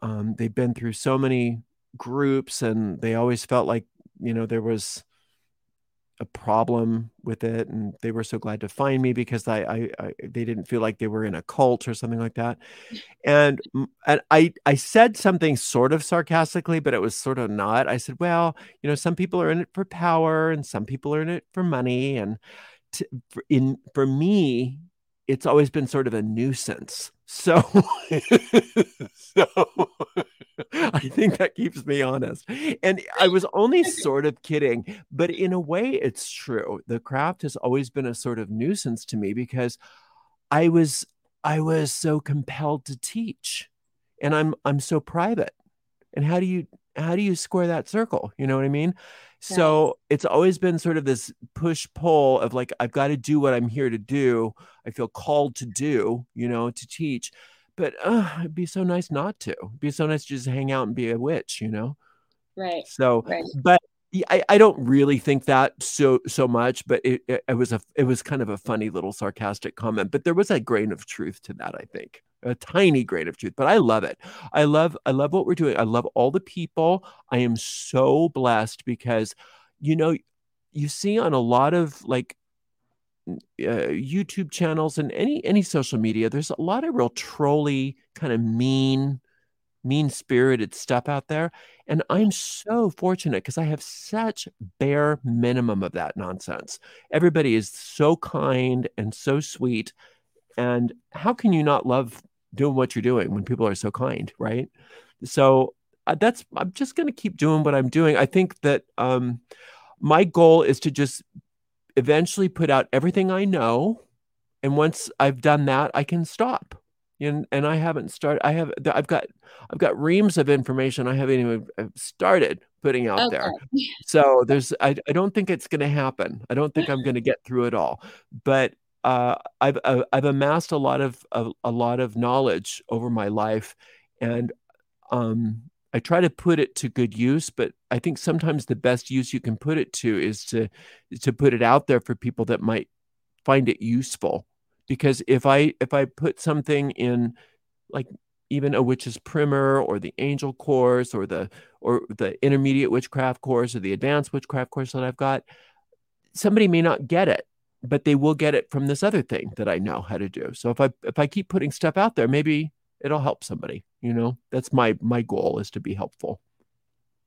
um, they've been through so many groups and they always felt like, you know, there was a problem with it, and they were so glad to find me because I, I, I they didn't feel like they were in a cult or something like that. And, and I, I said something sort of sarcastically, but it was sort of not. I said, well, you know, some people are in it for power and some people are in it for money. And to, for, in, for me, it's always been sort of a nuisance. So, so I think that keeps me honest. And I was only sort of kidding, but in a way it's true. The craft has always been a sort of nuisance to me because I was, I was so compelled to teach, and I'm, I'm so private. And how do you, how do you square that circle? You know what I mean? Yeah. So it's always been sort of this push pull of like, I've got to do what I'm here to do. I feel called to do, you know, to teach, but uh, it'd be so nice not to. It'd be so nice to just hang out and be a witch, you know? Right. So, right. But I, I don't really think that so, so much, but it, it, it was a, it was kind of a funny little sarcastic comment, but there was a grain of truth to that, I think. A tiny grain of truth, but I love it. I love, I love what we're doing. I love all the people. I am so blessed because, you know, you see on a lot of like uh, YouTube channels and any, any social media, there's a lot of real trolly kind of mean, mean spirited stuff out there. And I'm so fortunate because I have such bare minimum of that nonsense. Everybody is so kind and so sweet. And how can you not love doing what you're doing when people are so kind, right? So uh, that's, I'm just going to keep doing what I'm doing. I think that um, my goal is to just eventually put out everything I know. And once I've done that, I can stop. And, and I haven't started, I have, I've got, I've got reams of information I haven't even started putting out okay. there. So there's, I, I don't think it's going to happen. I don't think I'm going to get through it all, but Uh, I've uh, I've amassed a lot of a, a lot of knowledge over my life, and um, I try to put it to good use. But I think sometimes the best use you can put it to is to to put it out there for people that might find it useful. Because if I if I put something in, like even a Witch's Primer or the Angel course or the or the Intermediate Witchcraft course or the Advanced Witchcraft course that I've got, somebody may not get it. But they will get it from this other thing that I know how to do. So if I if I keep putting stuff out there, maybe it'll help somebody, you know? That's my my goal, is to be helpful.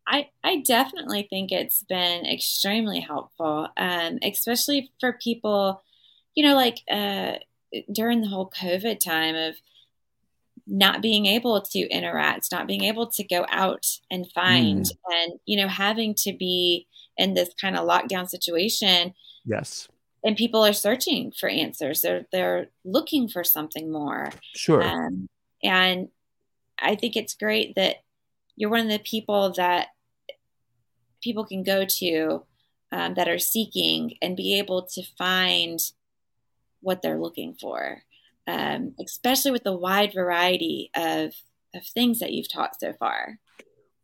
I, I definitely think it's been extremely helpful, um, especially for people, you know, like uh, during the whole COVID time of not being able to interact, not being able to go out and find, mm. and, you know, having to be in this kind of lockdown situation. Yes. And people are searching for answers. They're they're looking for something more. Sure. Um, and I think it's great that you're one of the people that people can go to um, that are seeking and be able to find what they're looking for, um, especially with the wide variety of of things that you've taught so far.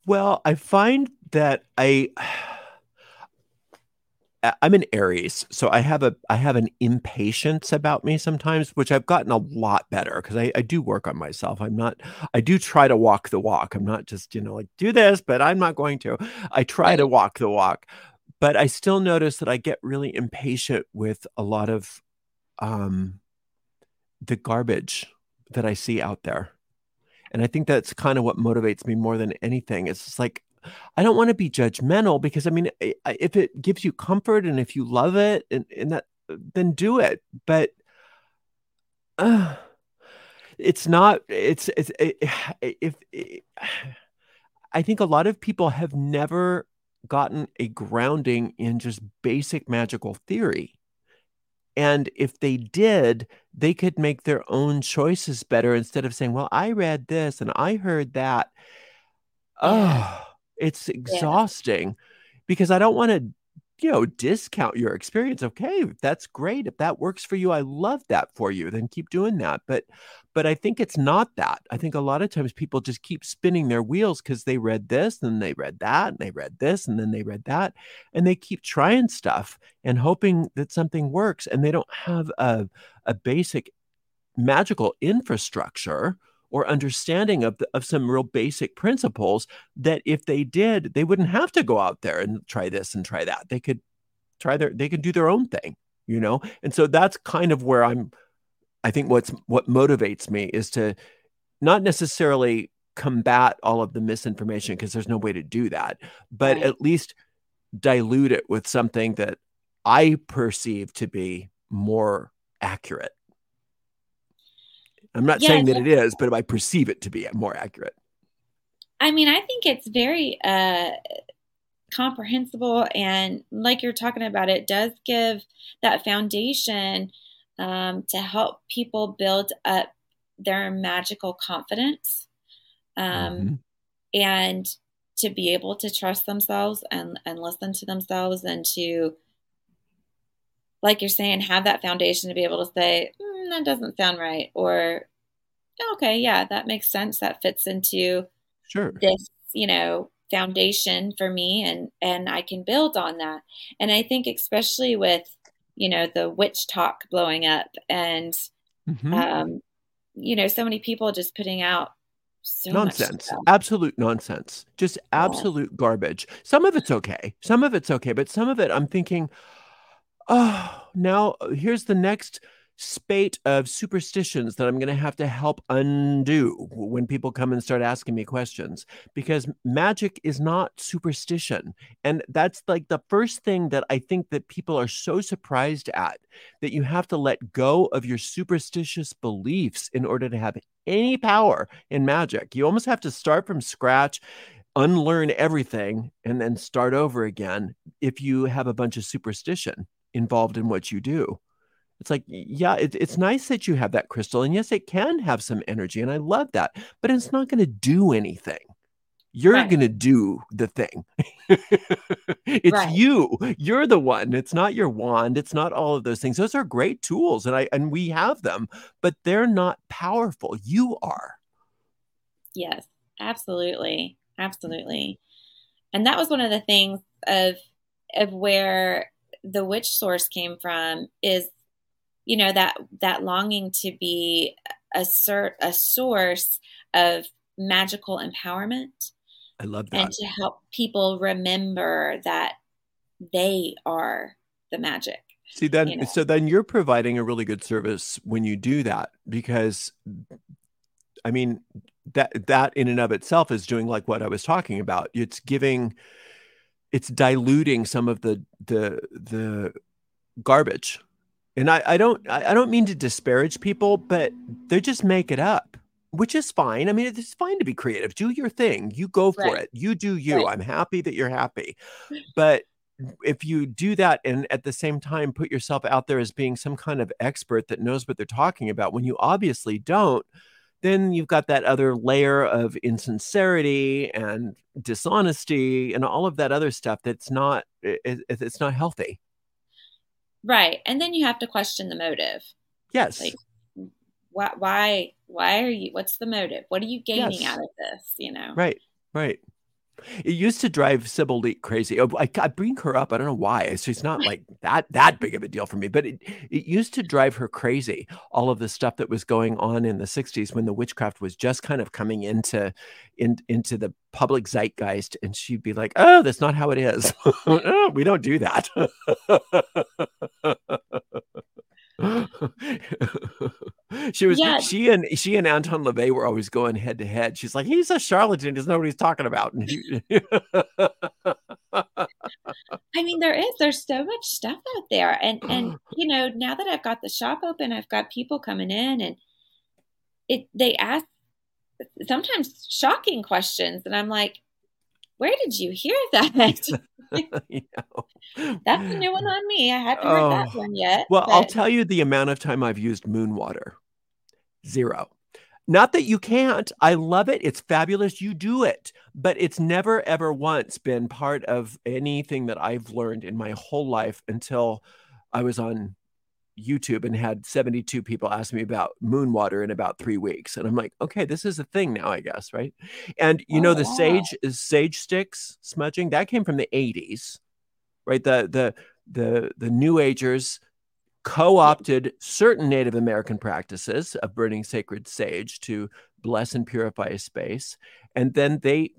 Well, I find that I... I'm an Aries, so I have a I have an impatience about me sometimes, which I've gotten a lot better because I, I do work on myself. I'm not I do try to walk the walk. I'm not just, you know, like do this, but I'm not going to. I try to walk the walk, but I still notice that I get really impatient with a lot of um, the garbage that I see out there. And I think that's kind of what motivates me more than anything. It's just like, I don't want to be judgmental because, I mean, if it gives you comfort and if you love it and, and that, then do it. But uh, it's not, it's, it's it, if it, I think a lot of people have never gotten a grounding in just basic magical theory. And if they did, they could make their own choices better instead of saying, well, I read this and I heard that. Oh, it's exhausting yeah. because I don't want to, you know, discount your experience. Okay, that's great. If that works for you, I love that for you. Then keep doing that. But, but I think it's not that. I think a lot of times people just keep spinning their wheels because they read this, and they read that, and they read this, and then they read that, and they keep trying stuff and hoping that something works. And they don't have a a basic magical infrastructure or understanding of the, of some real basic principles that if they did, they wouldn't have to go out there and try this and try that. They could try their, they can do their own thing, you know? And so that's kind of where I'm, I think what's, what motivates me is to not necessarily combat all of the misinformation, because there's no way to do that, but right. at least dilute it with something that I perceive to be more accurate. I'm not yeah, saying that yeah. it is, but I perceive it to be more accurate. I mean, I think it's very uh, comprehensible. And like you're talking about, it does give that foundation um, to help people build up their magical confidence um, mm-hmm. and to be able to trust themselves and, and listen to themselves and to, like you're saying, have that foundation to be able to say, mm, that doesn't sound right. Or, okay, yeah, that makes sense. That fits into sure. this, you know, foundation for me, and, and I can build on that. And I think especially with, you know, the witch talk blowing up and, mm-hmm. um, you know, so many people just putting out so nonsense, absolute nonsense, just absolute yeah. garbage. Some of it's okay. Some of it's okay. But some of it I'm thinking, oh, now here's the next spate of superstitions that I'm going to have to help undo when people come and start asking me questions, because magic is not superstition. And that's like the first thing that I think that people are so surprised at, that you have to let go of your superstitious beliefs in order to have any power in magic. You almost have to start from scratch, unlearn everything, and then start over again if you have a bunch of superstition involved in what you do. It's like, yeah, it, it's nice that you have that crystal, and yes, it can have some energy, and I love that, but it's not going to do anything. You're right. going to do the thing. It's right. you. You're the one. It's not your wand. It's not all of those things. Those are great tools, and I and we have them, but they're not powerful. You are. Yes, absolutely, absolutely. And that was one of the things of of where the witch source came from, is, you know, that, that longing to be a cert, a source of magical empowerment. I love that. And to help people remember that they are the magic. See, then, you know? So then you're providing a really good service when you do that, because I mean, that, that in and of itself is doing like what I was talking about. It's giving, it's diluting some of the, the, the garbage. And I, I don't, I don't mean to disparage people, but they just make it up, which is fine. I mean, it's fine to be creative. Do your thing. You go for right. it. You do you. Right. I'm happy that you're happy. But if you do that and at the same time put yourself out there as being some kind of expert that knows what they're talking about, when you obviously don't, then you've got that other layer of insincerity and dishonesty and all of that other stuff that's not, it, it's not healthy. Right. And then you have to question the motive. Yes. Like, why, why, why are you, what's the motive? What are you gaining yes. out of this? You know? Right. Right. It used to drive Sybil Leek crazy. I, I bring her up. I don't know why. She's not like that that big of a deal for me, but it, it used to drive her crazy. All of the stuff that was going on in the sixties when the witchcraft was just kind of coming into in, into the public zeitgeist. And she'd be like, oh, that's not how it is. Oh, we don't do that. She was yeah. she and she and Anton LaVey were always going head to head. She's like, he's a charlatan, doesn't know what he's talking about. I mean, there is there's so much stuff out there, and and you know, now that I've got the shop open, I've got people coming in, and it they ask sometimes shocking questions, and I'm like, where did you hear that? You know. That's a new one on me. I haven't heard oh. that one yet. Well, but I'll tell you the amount of time I've used moon water. Zero. Not that you can't. I love it. It's fabulous. You do it. But it's never, ever once been part of anything that I've learned in my whole life until I was on YouTube and had seventy-two people ask me about moon water in about three weeks. And I'm like, okay, this is a thing now, I guess. Right. And you oh, know, the wow. sage is sage sticks smudging that came from the eighties, right? The, the, the, the New Agers co-opted certain Native American practices of burning sacred sage to bless and purify a space. And then they,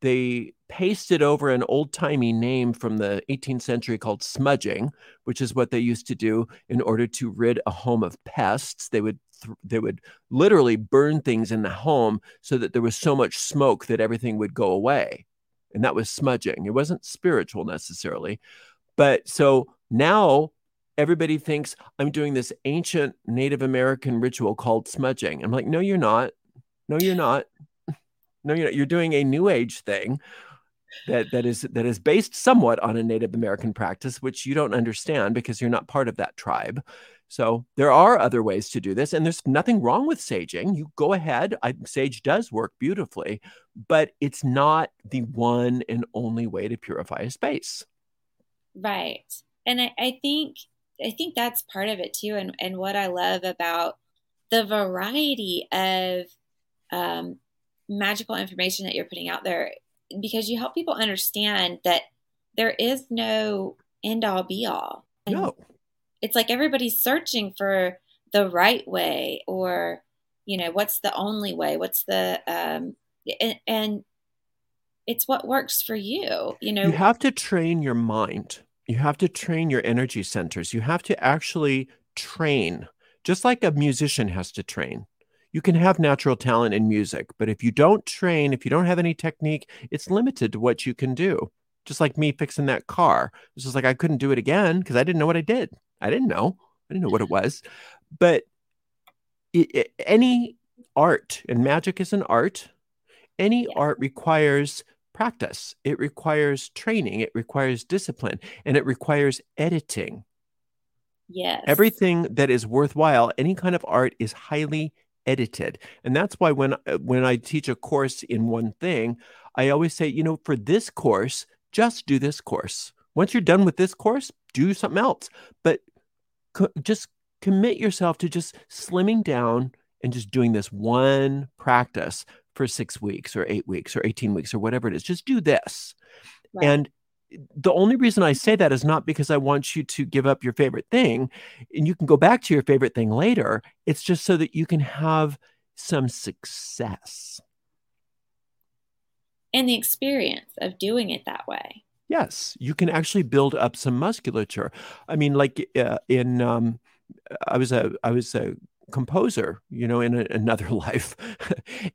they pasted over an old-timey name from the eighteenth century called smudging, which is what they used to do in order to rid a home of pests. They would th- they would literally burn things in the home so that there was so much smoke that everything would go away. And that was smudging. It wasn't spiritual necessarily. But so now everybody thinks I'm doing this ancient Native American ritual called smudging. I'm like, no, you're not. No, you're not. No, you're not. You're doing a New Age thing that that is that is based somewhat on a Native American practice, which you don't understand because you're not part of that tribe. So there are other ways to do this, and there's nothing wrong with saging. You go ahead. I, sage does work beautifully, but it's not the one and only way to purify a space. Right. And I, I think I think that's part of it too. And, and what I love about the variety of um, magical information that you're putting out there, because you help people understand that there is no end all be all. No. It's like everybody's searching for the right way, or, you know, what's the only way? What's the, um, and, and it's what works for you. You know, you have to train your mind. You have to train your energy centers. You have to actually train, just like a musician has to train. You can have natural talent in music, but if you don't train, if you don't have any technique, it's limited to what you can do. Just like me fixing that car. It's just like I couldn't do it again because I didn't know what I did. I didn't know. I didn't know what it was. But it, it, any art, and magic is an art, any yeah. art requires practice. It requires training. It requires discipline, and it requires editing. Yes. Everything that is worthwhile, any kind of art, is highly edited. And that's why when, when I teach a course in one thing, I always say, you know, for this course, just do this course. Once you're done with this course, do something else. But co- just commit yourself to just slimming down and just doing this one practice for six weeks or eight weeks or eighteen weeks or whatever it is. Just do this. Right. And the only reason I say that is not because I want you to give up your favorite thing, and you can go back to your favorite thing later. It's just so that you can have some success. And the experience of doing it that way. Yes. You can actually build up some musculature. I mean, like uh, in, um, I was a, I was a, composer, you know, in a, another life.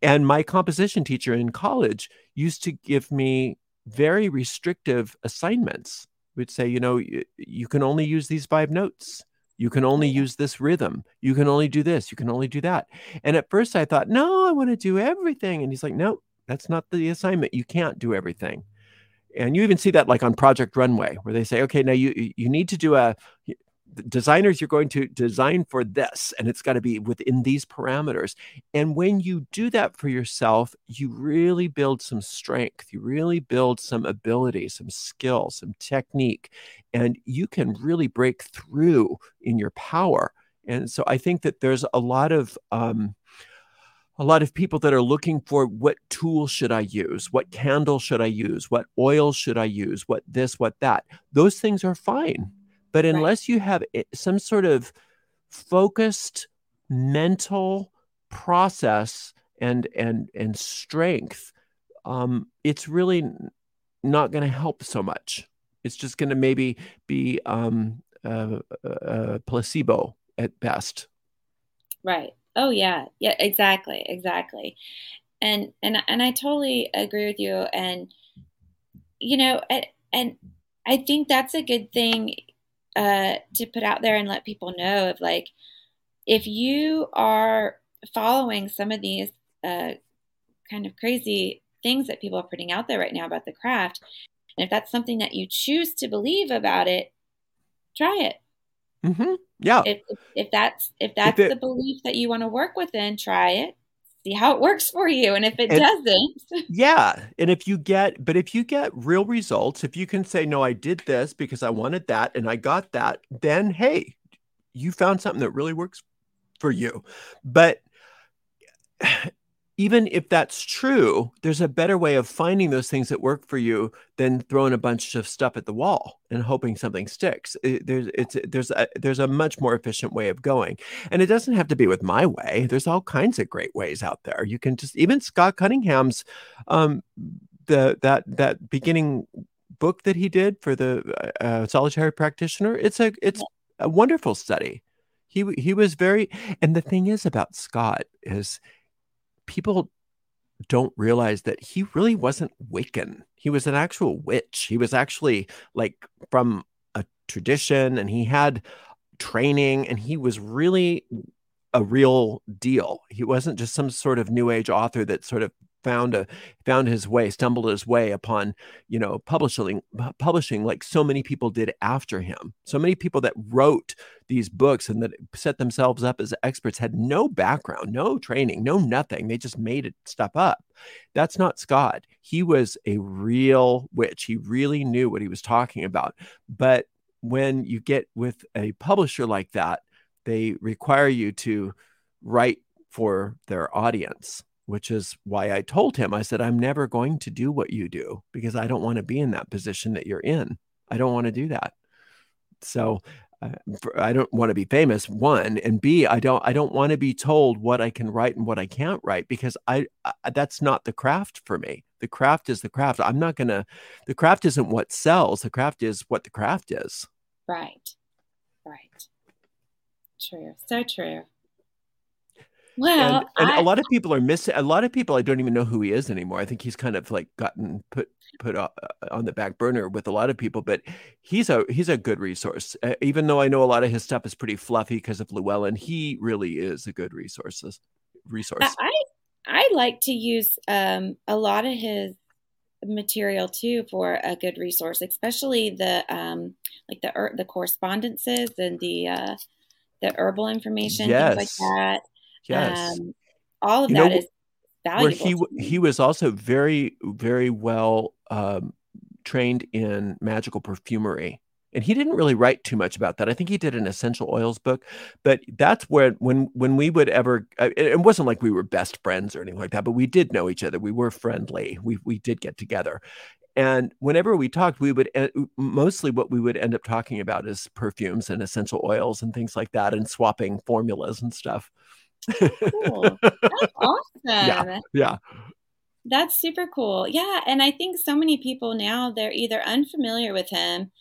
And my composition teacher in college used to give me very restrictive assignments. We'd say, you know, you, you can only use these five notes. You can only use this rhythm. You can only do this. You can only do that. And at first I thought, no, I want to do everything. And he's like, no, that's not the assignment. You can't do everything. And you even see that like on Project Runway, where they say, okay, now you, you need to do a, designers, you're going to design for this, and it's got to be within these parameters. And when you do that for yourself, you really build some strength. You really build some ability, some skill, some technique, and you can really break through in your power. And so I think that there's a lot of um, a lot of people that are looking for what tool should I use? What candle should I use? What oil should I use? What this, what that? Those things are fine. But unless you have some sort of focused mental process and and and strength, um, it's really not going to help so much. It's just going to maybe be um, a, a placebo at best. Right. Oh yeah. Yeah. Exactly. Exactly. And and and I totally agree with you. And you know, and, and I think that's a good thing. Uh, to put out there and let people know of, like, if you are following some of these uh, kind of crazy things that people are putting out there right now about the craft, and if that's something that you choose to believe about it, try it. Mm-hmm. Yeah. If, if, if that's if that's if it, the belief that you want to work within, try it. See how it works for you. And if it and, doesn't. Yeah. And if you get, but if you get real results, if you can say, no, I did this because I wanted that and I got that, then, hey, you found something that really works for you. But even if that's true, there's a better way of finding those things that work for you than throwing a bunch of stuff at the wall and hoping something sticks. It, there's it's there's a, there's a much more efficient way of going. And it doesn't have to be with my way. There's all kinds of great ways out there. You can just, even Scott Cunningham's um, the that that beginning book that he did for the uh, solitary practitioner, it's a it's a wonderful study. He he was very, and the thing is about Scott is people don't realize that he really wasn't Wiccan. He was an actual witch. He was actually like from a tradition, and he had training, and he was really a real deal. He wasn't just some sort of New Age author that sort of found a found his way, stumbled his way upon, you know, publishing publishing like so many people did after him. So many people that wrote these books and that set themselves up as experts had no background, no training, no nothing. They just made it stuff up. That's not Scott. He was a real witch. He really knew what he was talking about. But when you get with a publisher like that, they require you to write for their audience, which is why I told him, I said, I'm never going to do what you do because I don't want to be in that position that you're in. I don't want to do that. So uh, for, I don't want to be famous, one, and B, I don't, I don't want to be told what I can write and what I can't write, because I, I that's not the craft for me. The craft is the craft. I'm not going to, the craft isn't what sells. The craft is what the craft is. Right. Right. True. So true. Well, and, and I, a lot of people are missing. A lot of people, I don't even know who he is anymore. I think he's kind of like gotten put put on the back burner with a lot of people. But he's a he's a good resource. Uh, even though I know a lot of his stuff is pretty fluffy because of Llewellyn, he really is a good resources resource. I I like to use um, a lot of his material too for a good resource, especially the um, like the er- the correspondences and the uh, the herbal information, yes, things like that. Yes, um, all of you that know, is valuable. Where he he was also very, very well um, trained in magical perfumery, and he didn't really write too much about that. I think he did an essential oils book, but that's where when when we would ever. It, it wasn't like we were best friends or anything like that, but we did know each other. We were friendly. We we did get together, and whenever we talked, we would mostly what we would end up talking about is perfumes and essential oils and things like that, and swapping formulas and stuff. Cool. That's awesome. Yeah, yeah. That's super cool. Yeah. And I think so many people now, they're either unfamiliar with him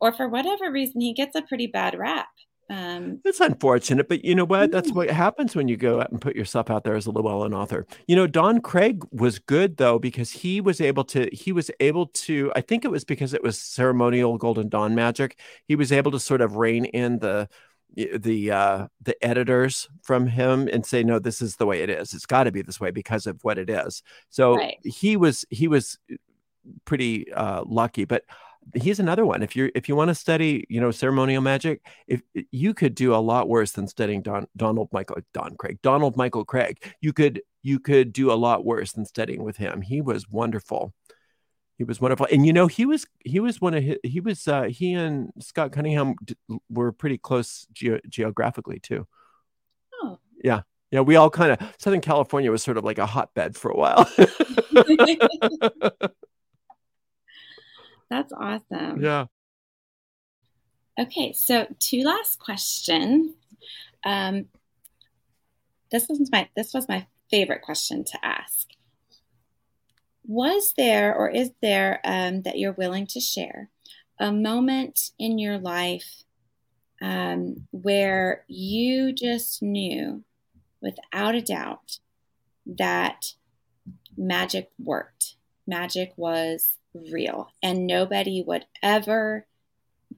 or for whatever reason, he gets a pretty bad rap. Um, it's unfortunate, but you know what? That's what happens when you go out and put yourself out there as a Llewellyn author. You know, Don Craig was good though, because he was able to, he was able to, I think it was because it was ceremonial Golden Dawn magic. He was able to sort of rein in the, the uh the editors from him and say, no, this is the way it is, it's got to be this way because of what it is. So right. he was he was pretty uh lucky. But he's another one, if you're if you want to study, you know, ceremonial magic, if you could do a lot worse than studying Don Donald Michael Don Craig Donald Michael Craig, you could you could do a lot worse than studying with him. He was wonderful. He was wonderful. And, you know, he was he was one of his, he was uh, he and Scott Cunningham d- were pretty close ge- geographically, too. Oh, yeah. Yeah. We all kind of Southern California was sort of like a hotbed for a while. That's awesome. Yeah. OK, so two last questions. Um, this was my this was my favorite question to ask. Was there, or is there, um, that you're willing to share, a moment in your life um, where you just knew without a doubt that magic worked, magic was real, and nobody would ever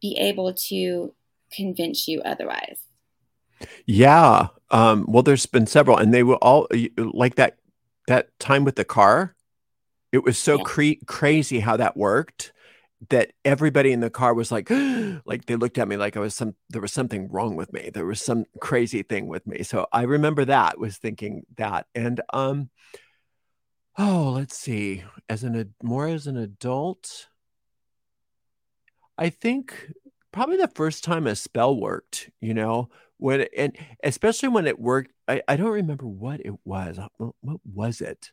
be able to convince you otherwise? Yeah. Um, well, there's been several, and they were all like that, that time with the car. It was so cre- crazy how that worked that everybody in the car was like, like they looked at me like I was some, there was something wrong with me. There was some crazy thing with me. So I remember that, was thinking that. And, um, oh, let's see, as an, more as an adult, I think probably the first time a spell worked, you know, when, it, and especially when it worked, I, I don't remember what it was. What was it?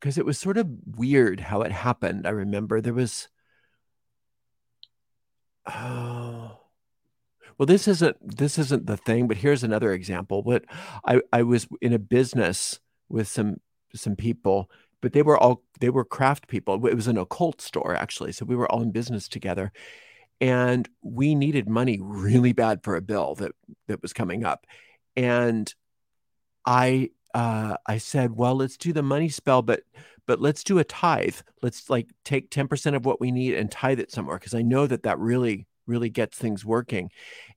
Because it was sort of weird how it happened. I remember there was, oh, well, this isn't this isn't the thing, but here's another example. But I, I was in a business with some some people, but they were all, they were craft people. It was an occult store, actually. So we were all in business together. And we needed money really bad for a bill that, that was coming up. And I uh, I said, well, let's do the money spell, but but let's do a tithe. Let's like take ten percent of what we need and tithe it somewhere, because I know that that really, really gets things working.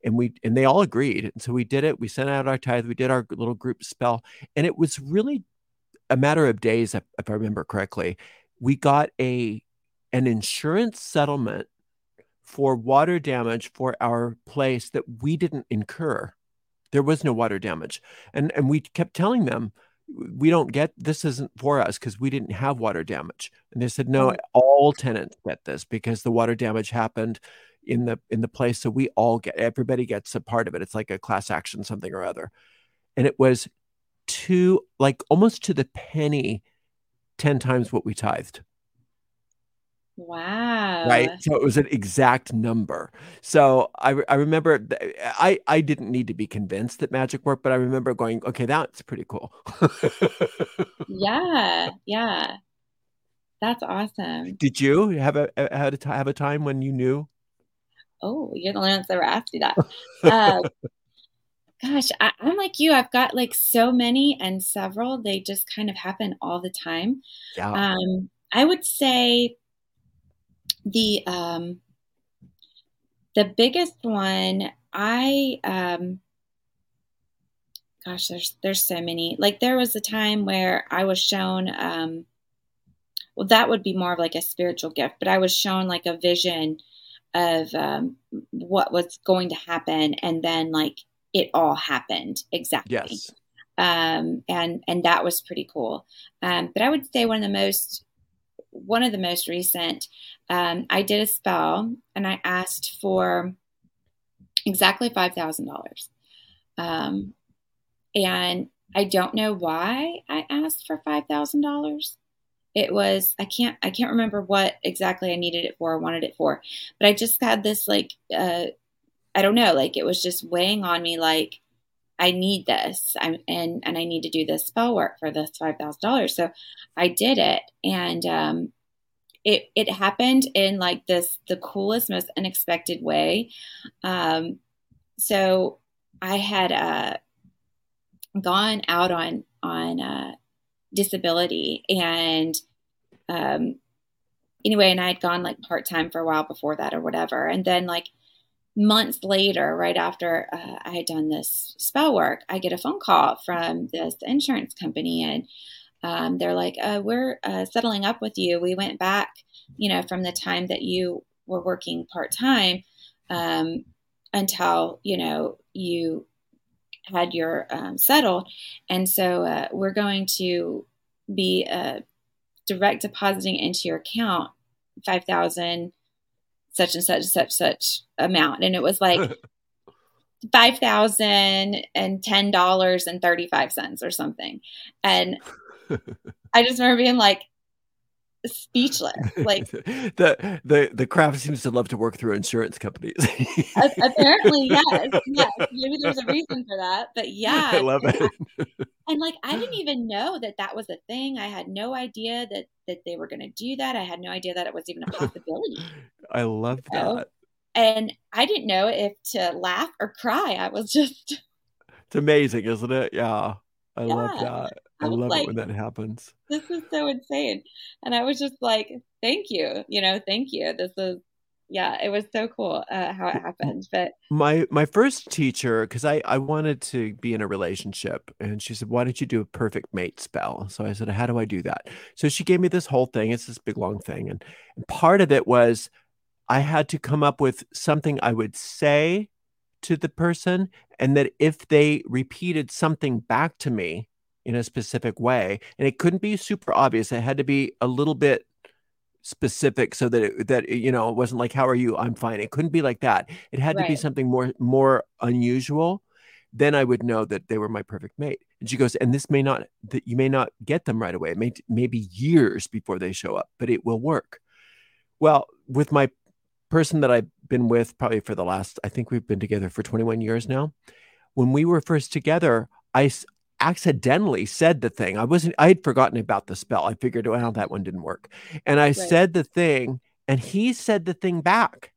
And we and they all agreed. And so we did it. We sent out our tithe. We did our little group spell. And it was really a matter of days, if I remember correctly. We got a an insurance settlement for water damage for our place that we didn't incur. There was no water damage. And and we kept telling them, we don't get, this isn't for us because we didn't have water damage. And they said, no, all tenants get this because the water damage happened in the in the place. So we all get, everybody gets a part of it. It's like a class action, something or other. And it was to like almost to the penny, ten times what we tithed. Wow. Right. So it was an exact number. So I I remember th- I, I didn't need to be convinced that magic worked, but I remember going, okay, that's pretty cool. Yeah. Yeah. That's awesome. Did you have a, a, had a t- have a time when you knew? Oh, you're the only one that's ever asked me that. Uh, gosh, I, I'm like you. I've got like so many and several. They just kind of happen all the time. Yeah. Um, I would say The um the biggest one, I um gosh, there's there's so many. Like there was a time where I was shown um well that would be more of like a spiritual gift, but I was shown like a vision of um what was going to happen, and then like it all happened exactly. Yes. Um and and that was pretty cool. Um but I would say one of the most one of the most recent, um, I did a spell and I asked for exactly five thousand dollars. Um, and I don't know why I asked for five thousand dollars. It was, I can't, I can't remember what exactly I needed it for, or wanted it for, but I just had this, like, uh, I don't know, like it was just weighing on me. Like, I need this, I'm, and and I need to do this spell work for this five thousand dollars. So I did it, and um, it it happened in like this the coolest, most unexpected way. Um, so I had uh, gone out on on uh, disability, and um, anyway, and I had gone like part time for a while before that or whatever, and then like. Months later, right after uh, I had done this spell work, I get a phone call from this insurance company, and um, they're like, uh, we're uh, settling up with you. We went back, you know, from the time that you were working part-time um, until, you know, you had your um, settled. And so uh, we're going to be uh, direct depositing into your account five thousand dollars. Such and such, such, such amount. And it was like five thousand ten dollars and thirty-five cents or something. And I just remember being like speechless. Like the, the, the craft seems to love to work through insurance companies. Apparently. Yes. Yes. Maybe there's a reason for that, but yeah. I love it. And like, I didn't even know that that was a thing. I had no idea that, that they were going to do that. I had no idea that it was even a possibility. I love that. You know? And I didn't know if to laugh or cry. I was just. It's amazing, isn't it? Yeah. I yeah. love that. I, I love like, it when that happens. This is so insane. And I was just like, thank you. You know, thank you. This is. Yeah, it was so cool uh, how it happened. But my my first teacher, because I, I wanted to be in a relationship, and she said, why don't you do a perfect mate spell? So I said, how do I do that? So she gave me this whole thing. It's this big, long thing. And, and part of it was I had to come up with something I would say to the person, and that if they repeated something back to me in a specific way, and it couldn't be super obvious. It had to be a little bit specific, so that it, that you know, it wasn't like, how are you? I'm fine. It couldn't be like that. It had right. to be something more more unusual. Then I would know that they were my perfect mate. And she goes, and this may not that you may not get them right away. It may maybe years before they show up, but it will work. Well, with my person that I've been with probably for the last, I think we've been together for twenty-one years now. When we were first together, I accidentally said the thing. I wasn't, I had forgotten about the spell. I figured, well, that one didn't work. And I right. said the thing, and he said the thing back.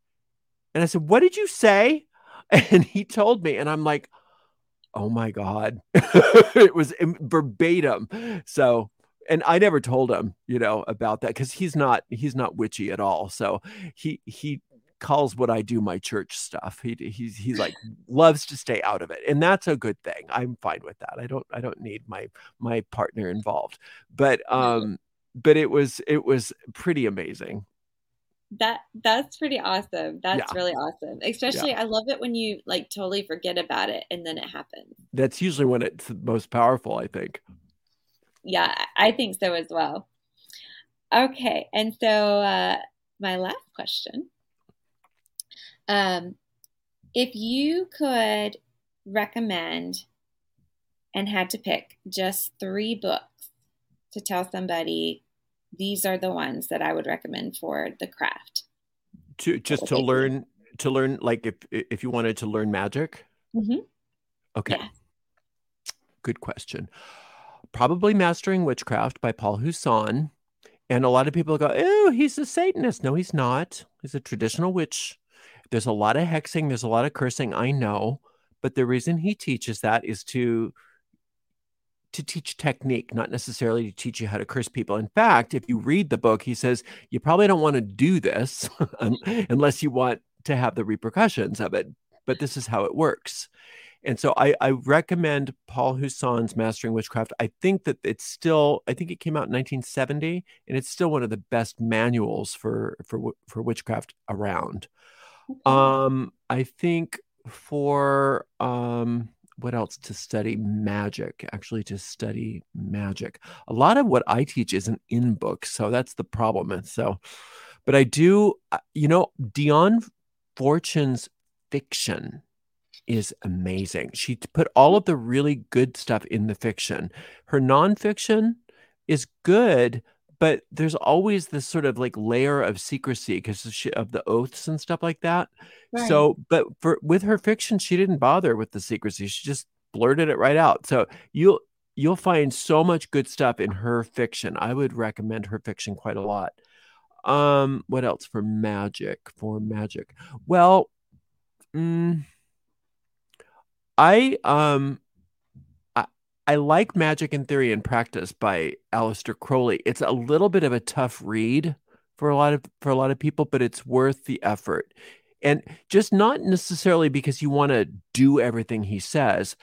And I said, what did you say? And he told me, and I'm like, oh my God, it was verbatim. So, and I never told him, you know, about that, because he's not, he's not witchy at all. So he, he calls what I do my church stuff. He, he's, he like loves to stay out of it. And that's a good thing. I'm fine with that. I don't, I don't need my, my partner involved, but, um, but it was, it was pretty amazing. That that's pretty awesome. That's yeah. really awesome. Especially, yeah. I love it when you like totally forget about it and then it happens. That's usually when it's the most powerful, I think. Yeah, I think so as well. Okay, and so uh, my last question: um, if you could recommend and had to pick just three books to tell somebody, these are the ones that I would recommend for the craft. To just to learn, to learn, like if, if you wanted to learn magic. Mm-hmm. Okay. Yeah. Good question. Probably Mastering Witchcraft by Paul Husson. And a lot of people go, oh, he's a Satanist. No, he's not. He's a traditional witch. There's a lot of hexing. There's a lot of cursing. I know. But the reason he teaches that is to to teach technique, not necessarily to teach you how to curse people. In fact, if you read the book, he says, you probably don't want to do this unless you want to have the repercussions of it, but this is how it works. And so I, I recommend Paul Husson's Mastering Witchcraft. I think that it's still, I think it came out in nineteen seventy, and it's still one of the best manuals for, for, for witchcraft around. Um, I think for, um, what else to study magic, actually to study magic. A lot of what I teach isn't in books. So that's the problem. And so, but I do, you know, Dionne Fortune's fiction is amazing. She put all of the really good stuff in the fiction. Her nonfiction is good, but there's always this sort of like layer of secrecy because of, of the oaths and stuff like that. Right. So, but for, with her fiction, she didn't bother with the secrecy. She just blurted it right out. So you'll, you'll find so much good stuff in her fiction. I would recommend her fiction quite a lot. Um, what else for magic, for magic? Well, mm, I, um, I like Magic in Theory and Practice by Aleister Crowley. It's a little bit of a tough read for a lot of for a lot of people, but it's worth the effort. And just not necessarily because you want to do everything he says,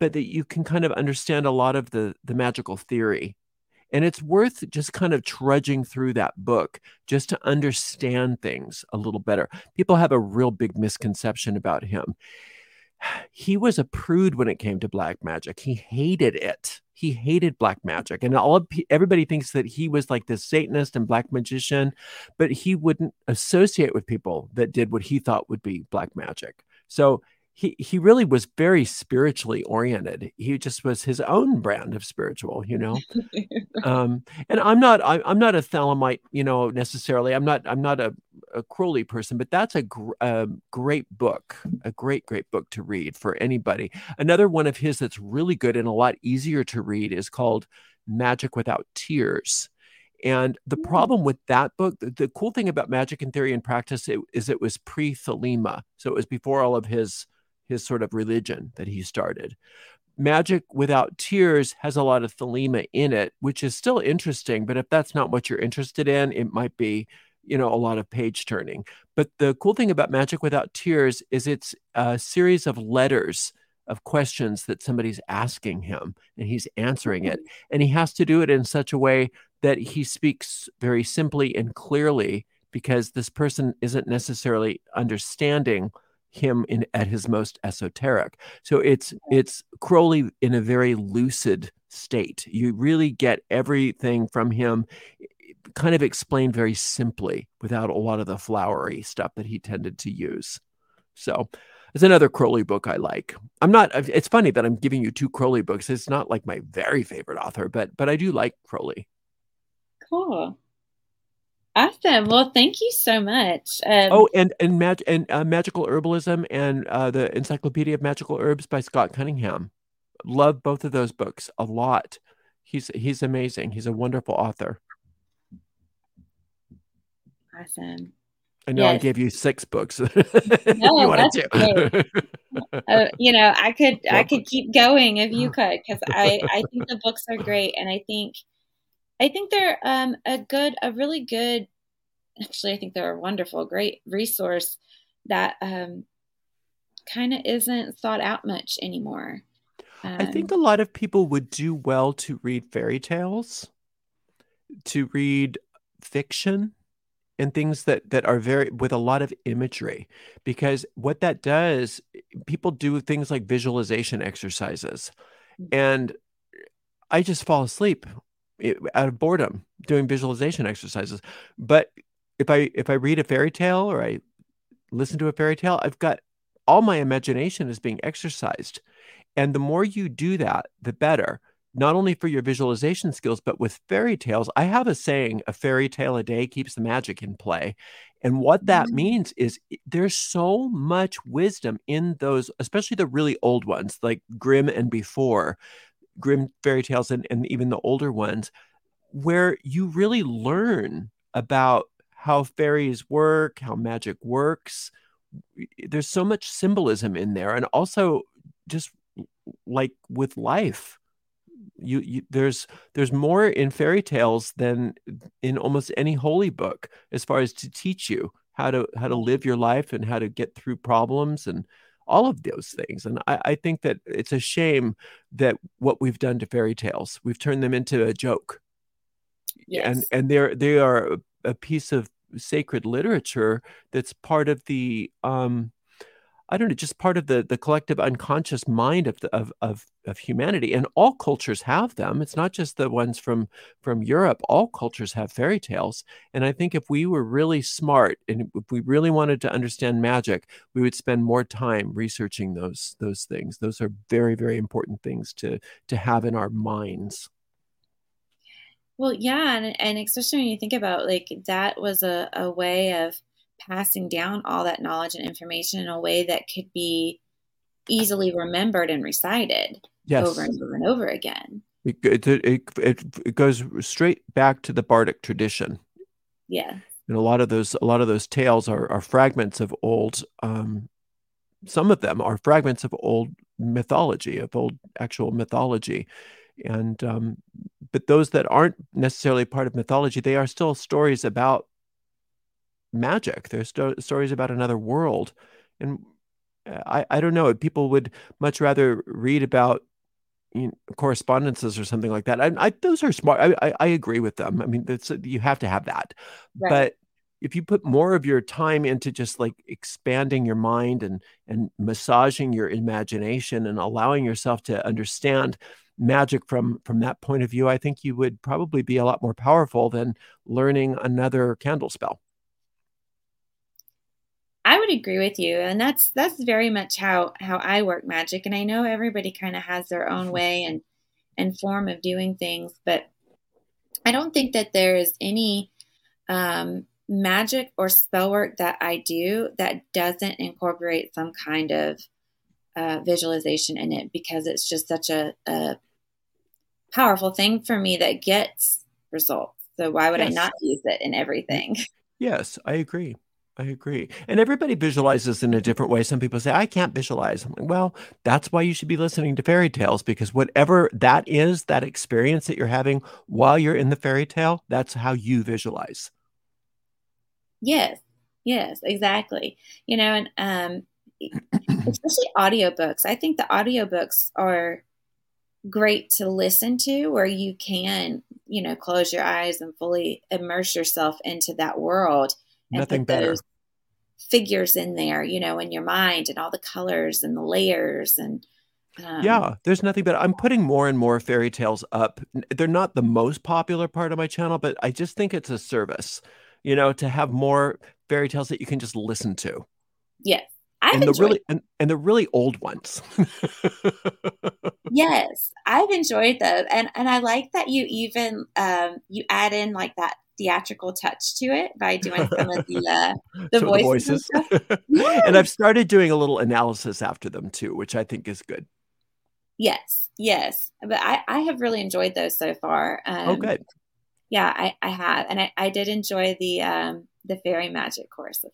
but that you can kind of understand a lot of the, the magical theory. And it's worth just kind of trudging through that book just to understand things a little better. People have a real big misconception about him. He was a prude when it came to black magic. He hated it. He hated black magic. And all of, everybody thinks that he was like this Satanist and black magician, but he wouldn't associate with people that did what he thought would be black magic. So he, he really was very spiritually oriented. He just was his own brand of spiritual, you know? um, and I'm not, I, I'm not a Thelemite, you know, necessarily. I'm not, I'm not a, a Crowley person, but that's a, gr- a great book, a great, great book to read for anybody. Another one of his that's really good and a lot easier to read is called Magic Without Tears. And the problem with that book, the, the cool thing about Magic in Theory and Practice it, is it was pre-Thelema. So it was before all of his his sort of religion that he started. Magic Without Tears has a lot of Thelema in it, which is still interesting, but if that's not what you're interested in, it might be, you know, a lot of page turning. But the cool thing about Magic Without Tears is it's a series of letters of questions that somebody's asking him and he's answering it. And he has to do it in such a way that he speaks very simply and clearly because this person isn't necessarily understanding him in at his most esoteric. So it's it's Crowley in a very lucid state. You really get everything from him kind of explained very simply without a lot of the flowery stuff that he tended to use. So it's another Crowley book I like. I'm not, it's funny that I'm giving you two Crowley books. It's not like my very favorite author, but but I do like Crowley. Cool. Awesome. Well, thank you so much. Um, oh, and and, mag- and uh, Magical Herbalism and uh, the Encyclopedia of Magical Herbs by Scott Cunningham. love both of those books a lot. He's he's amazing. He's a wonderful author. Awesome. I know yes. I gave you six books. No, you wanted to. uh, you know, I could Four I could books. keep going if you could, because I, I think the books are great, and I think I think they're um a good a really good actually I think they're a wonderful, great resource that um kind of isn't thought out much anymore. Um, I think a lot of people would do well to read fairy tales, to read fiction, and things that, that are very, with a lot of imagery, because what that does, people do things like visualization exercises. And I just fall asleep out of boredom doing visualization exercises. But if I, if I read a fairy tale or I listen to a fairy tale, I've got all my imagination is being exercised. And the more you do that, the better, not only for your visualization skills, but with fairy tales. I have a saying, a fairy tale a day keeps the magic in play. And what that means is there's so much wisdom in those, especially the really old ones, like Grimm and before, Grimm fairy tales and, and even the older ones, where you really learn about how fairies work, how magic works. There's so much symbolism in there. And also just like with life, you, you there's there's more in fairy tales than in almost any holy book, as far as to teach you how to how to live your life and how to get through problems and all of those things. And I, I think that it's a shame that what we've done to fairy tales, we've turned them into a joke. Yes. And and they're they are a piece of sacred literature that's part of the um I don't know, just part of the the collective unconscious mind of the, of, of of humanity. And all cultures have them. It's not just the ones from from Europe. All cultures have fairy tales. And I think if we were really smart and if we really wanted to understand magic, we would spend more time researching those those things. Those are very, very important things to to have in our minds. Well, yeah, and, and especially when you think about, like, that was a, a way of passing down all that knowledge and information in a way that could be easily remembered and recited yes. over and over and over again. It, it, it, it goes straight back to the bardic tradition. Yeah. And a lot of those, a lot of those tales are, are fragments of old, um, some of them are fragments of old mythology, of old actual mythology. And, um, but those that aren't necessarily part of mythology, they are still stories about magic. There's sto- stories about another world. And I, I don't know, people would much rather read about, you know, correspondences or something like that. I, I those are smart. I, I, I agree with them. I mean, that's, you have to have that. Right. But if you put more of your time into just like expanding your mind and, and massaging your imagination and allowing yourself to understand magic from, from that point of view, I think you would probably be a lot more powerful than learning another candle spell. I would agree with you. And that's, that's very much how, how I work magic. And I know everybody kind of has their own way and, and form of doing things, but I don't think that there is any um, magic or spell work that I do that doesn't incorporate some kind of uh, visualization in it, because it's just such a, a powerful thing for me that gets results. So why would yes. I not use it in everything? Yes, I agree. I agree. And everybody visualizes in a different way. Some people say, I can't visualize. I'm like, well, that's why you should be listening to fairy tales, because whatever that is, that experience that you're having while you're in the fairy tale, that's how you visualize. Yes. Yes, exactly. You know, and um, especially audiobooks. I think the audiobooks are great to listen to, where you can, you know, close your eyes and fully immerse yourself into that world. And nothing better. Those figures in there, you know, in your mind, and all the colors and the layers, and um, yeah, there's nothing better. I'm putting more and more fairy tales up. They're not the most popular part of my channel, but I just think it's a service, you know, to have more fairy tales that you can just listen to. Yes, I've and enjoyed the really and, and the really old ones. Yes, I've enjoyed those, and and I like that you even um, you add in like that theatrical touch to it by doing some of the uh, the, voices the voices. And, yeah. And I've started doing a little analysis after them too, which I think is good. Yes, yes. But I, I have really enjoyed those so far. Um, oh, good. Yeah, I, I have. And I, I did enjoy the um, the fairy magic course.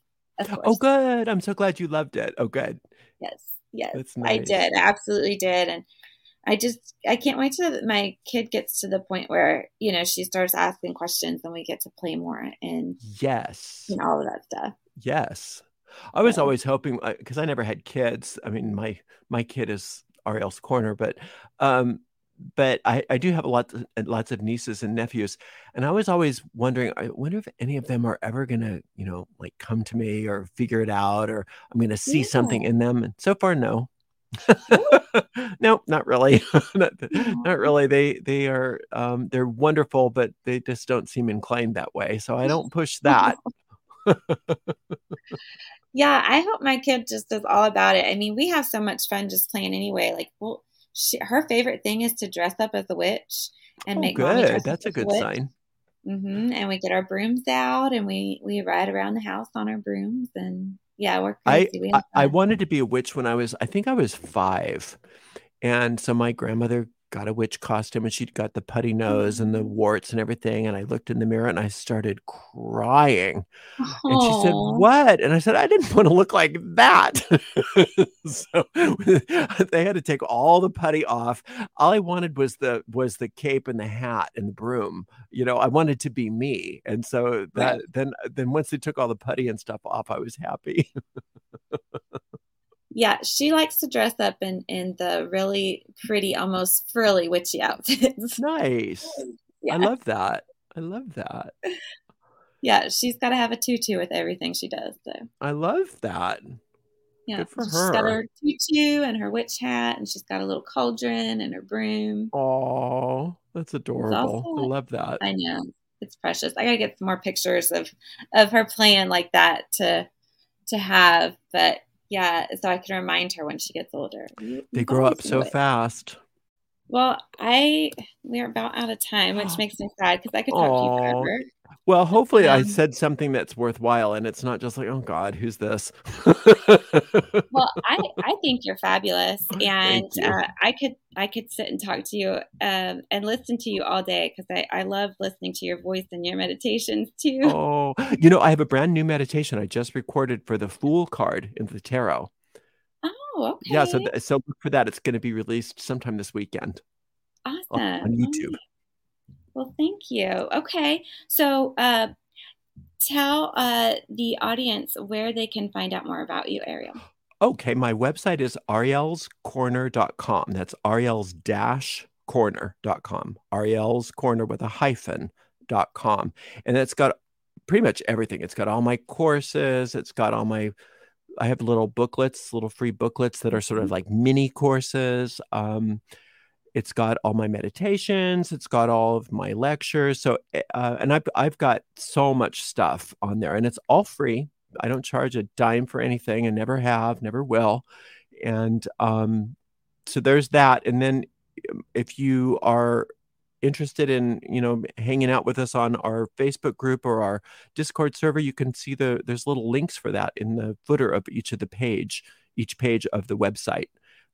Of course. Oh, good. I'm so glad you loved it. Oh, good. Yes, yes. That's nice. I did. I absolutely did. And I just, I can't wait till my kid gets to the point where, you know, she starts asking questions and we get to play more and, yes. and all of that stuff. Yes. I was yeah. always hoping, because I never had kids. I mean, my my kid is Ariel's Corner, but um, but I, I do have a lot, lots of nieces and nephews. And I was always wondering, I wonder if any of them are ever going to, you know, like come to me or figure it out, or I'm going to see yeah. something in them. And so far, no. No, not really. not, not really. They they are um, they're wonderful, but they just don't seem inclined that way. So I don't push that. Yeah, I hope my kid just is all about it. I mean, we have so much fun just playing anyway. Like, well, she, her favorite thing is to dress up as a witch and oh, make good. Mommy That's a good sign. Mm-hmm. And we get our brooms out and we we ride around the house on our brooms and. Yeah, we're crazy. I, we I, I wanted to be a witch when I was, I think I was five. And so my grandmother got a witch costume and she'd got the putty nose mm-hmm. and the warts and everything. And I looked in the mirror and I started crying. Aww. And she said, what? And I said, I didn't want to look like that. So they had to take all the putty off. All I wanted was the was the cape and the hat and the broom. You know, I wanted to be me. And so that right. then then once they took all the putty and stuff off, I was happy. Yeah, she likes to dress up in, in the really pretty, almost frilly witchy outfits. Nice. Yeah. I love that. I love that. Yeah, she's got to have a tutu with everything she does. So I love that. Yeah, good for she's her. She's got her tutu and her witch hat, and she's got a little cauldron and her broom. Oh, that's adorable. Also, I love that. I know. It's precious. I got to get some more pictures of, of her playing like that to to have, but yeah, so I can remind her when she gets older. They grow up so fast. Well, I we're about out of time, which makes me sad because I could talk Aww. to you forever. Well, hopefully um, I said something that's worthwhile and it's not just like, oh God, who's this? Well, I, I think you're fabulous. And you. uh, I could I could sit and talk to you um, and listen to you all day because I, I love listening to your voice and your meditations too. Oh, you know, I have a brand new meditation I just recorded for the Fool card in the tarot. Oh, okay. Yeah, so th- so look for that. It's going to be released sometime this weekend. Awesome. On, on YouTube. Well, thank you. Okay, so uh, tell uh, the audience where they can find out more about you, Ariel. Okay, my website is ariels corner dot com. That's ariels dash corner dot com. Ariel's Corner with a hyphen dot com, and it's got pretty much everything. It's got all my courses. It's got all my I have little booklets, little free booklets that are sort of like mini courses. Um, it's got all my meditations. It's got all of my lectures. So, uh, and I've, I've got so much stuff on there and it's all free. I don't charge a dime for anything and never have, never will. And um, so there's that. And then if you are interested in, you know, hanging out with us on our Facebook group or our Discord server, you can see the there's little links for that in the footer of each of the page, each page of the website.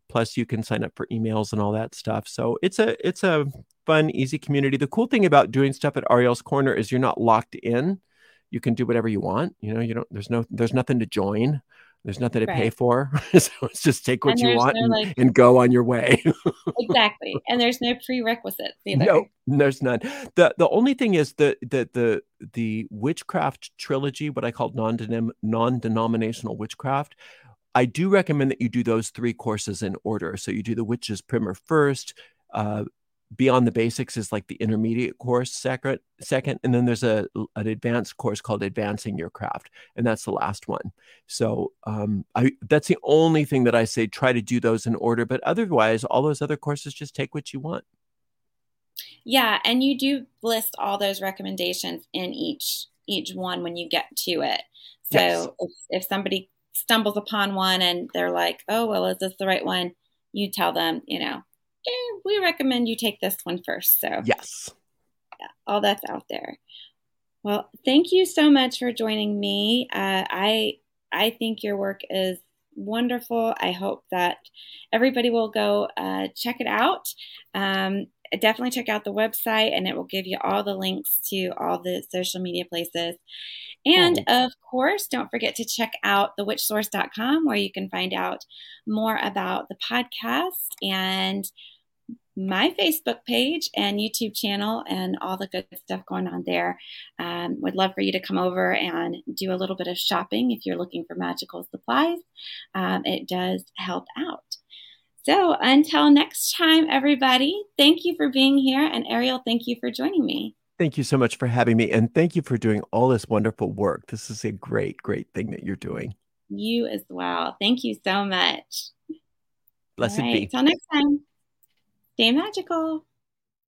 Plus you can sign up for emails and all that stuff. So it's a it's a fun, easy community. The cool thing about doing stuff at Ariel's Corner is you're not locked in. You can do whatever you want. You know, you don't there's no there's nothing to join. There's nothing to right. pay for. So it's just take what you want no, and, like, and go on your way. Exactly. And there's no prerequisites either. No, there's none. The the only thing is the the the the witchcraft trilogy, what I call non-denom- non-denominational witchcraft. I do recommend that you do those three courses in order. So you do the Witch's Primer first. Uh, Beyond the Basics is like the intermediate course, second, second, and then there's a an advanced course called Advancing Your Craft, and that's the last one. So um, I, that's the only thing that I say, try to do those in order, but otherwise, all those other courses, just take what you want. Yeah, and you do list all those recommendations in each each one when you get to it. So yes. if, if somebody stumbles upon one and they're like, oh, well, is this the right one? You tell them, you know, we recommend you take this one first. So yes, yeah, all that's out there. Well, thank you so much for joining me. Uh, I I think your work is wonderful. I hope that everybody will go uh, check it out. Um, definitely check out the website, and it will give you all the links to all the social media places. And of course, don't forget to check out the witch source dot com, where you can find out more about the podcast and my Facebook page and YouTube channel and all the good stuff going on there. Um, would love for you to come over and do a little bit of shopping if you're looking for magical supplies. Um, it does help out. So until next time, everybody, thank you for being here. And Ariel, thank you for joining me. Thank you so much for having me. And thank you for doing all this wonderful work. This is a great, great thing that you're doing. You as well. Thank you so much. Blessed be. Until next time. Stay magical.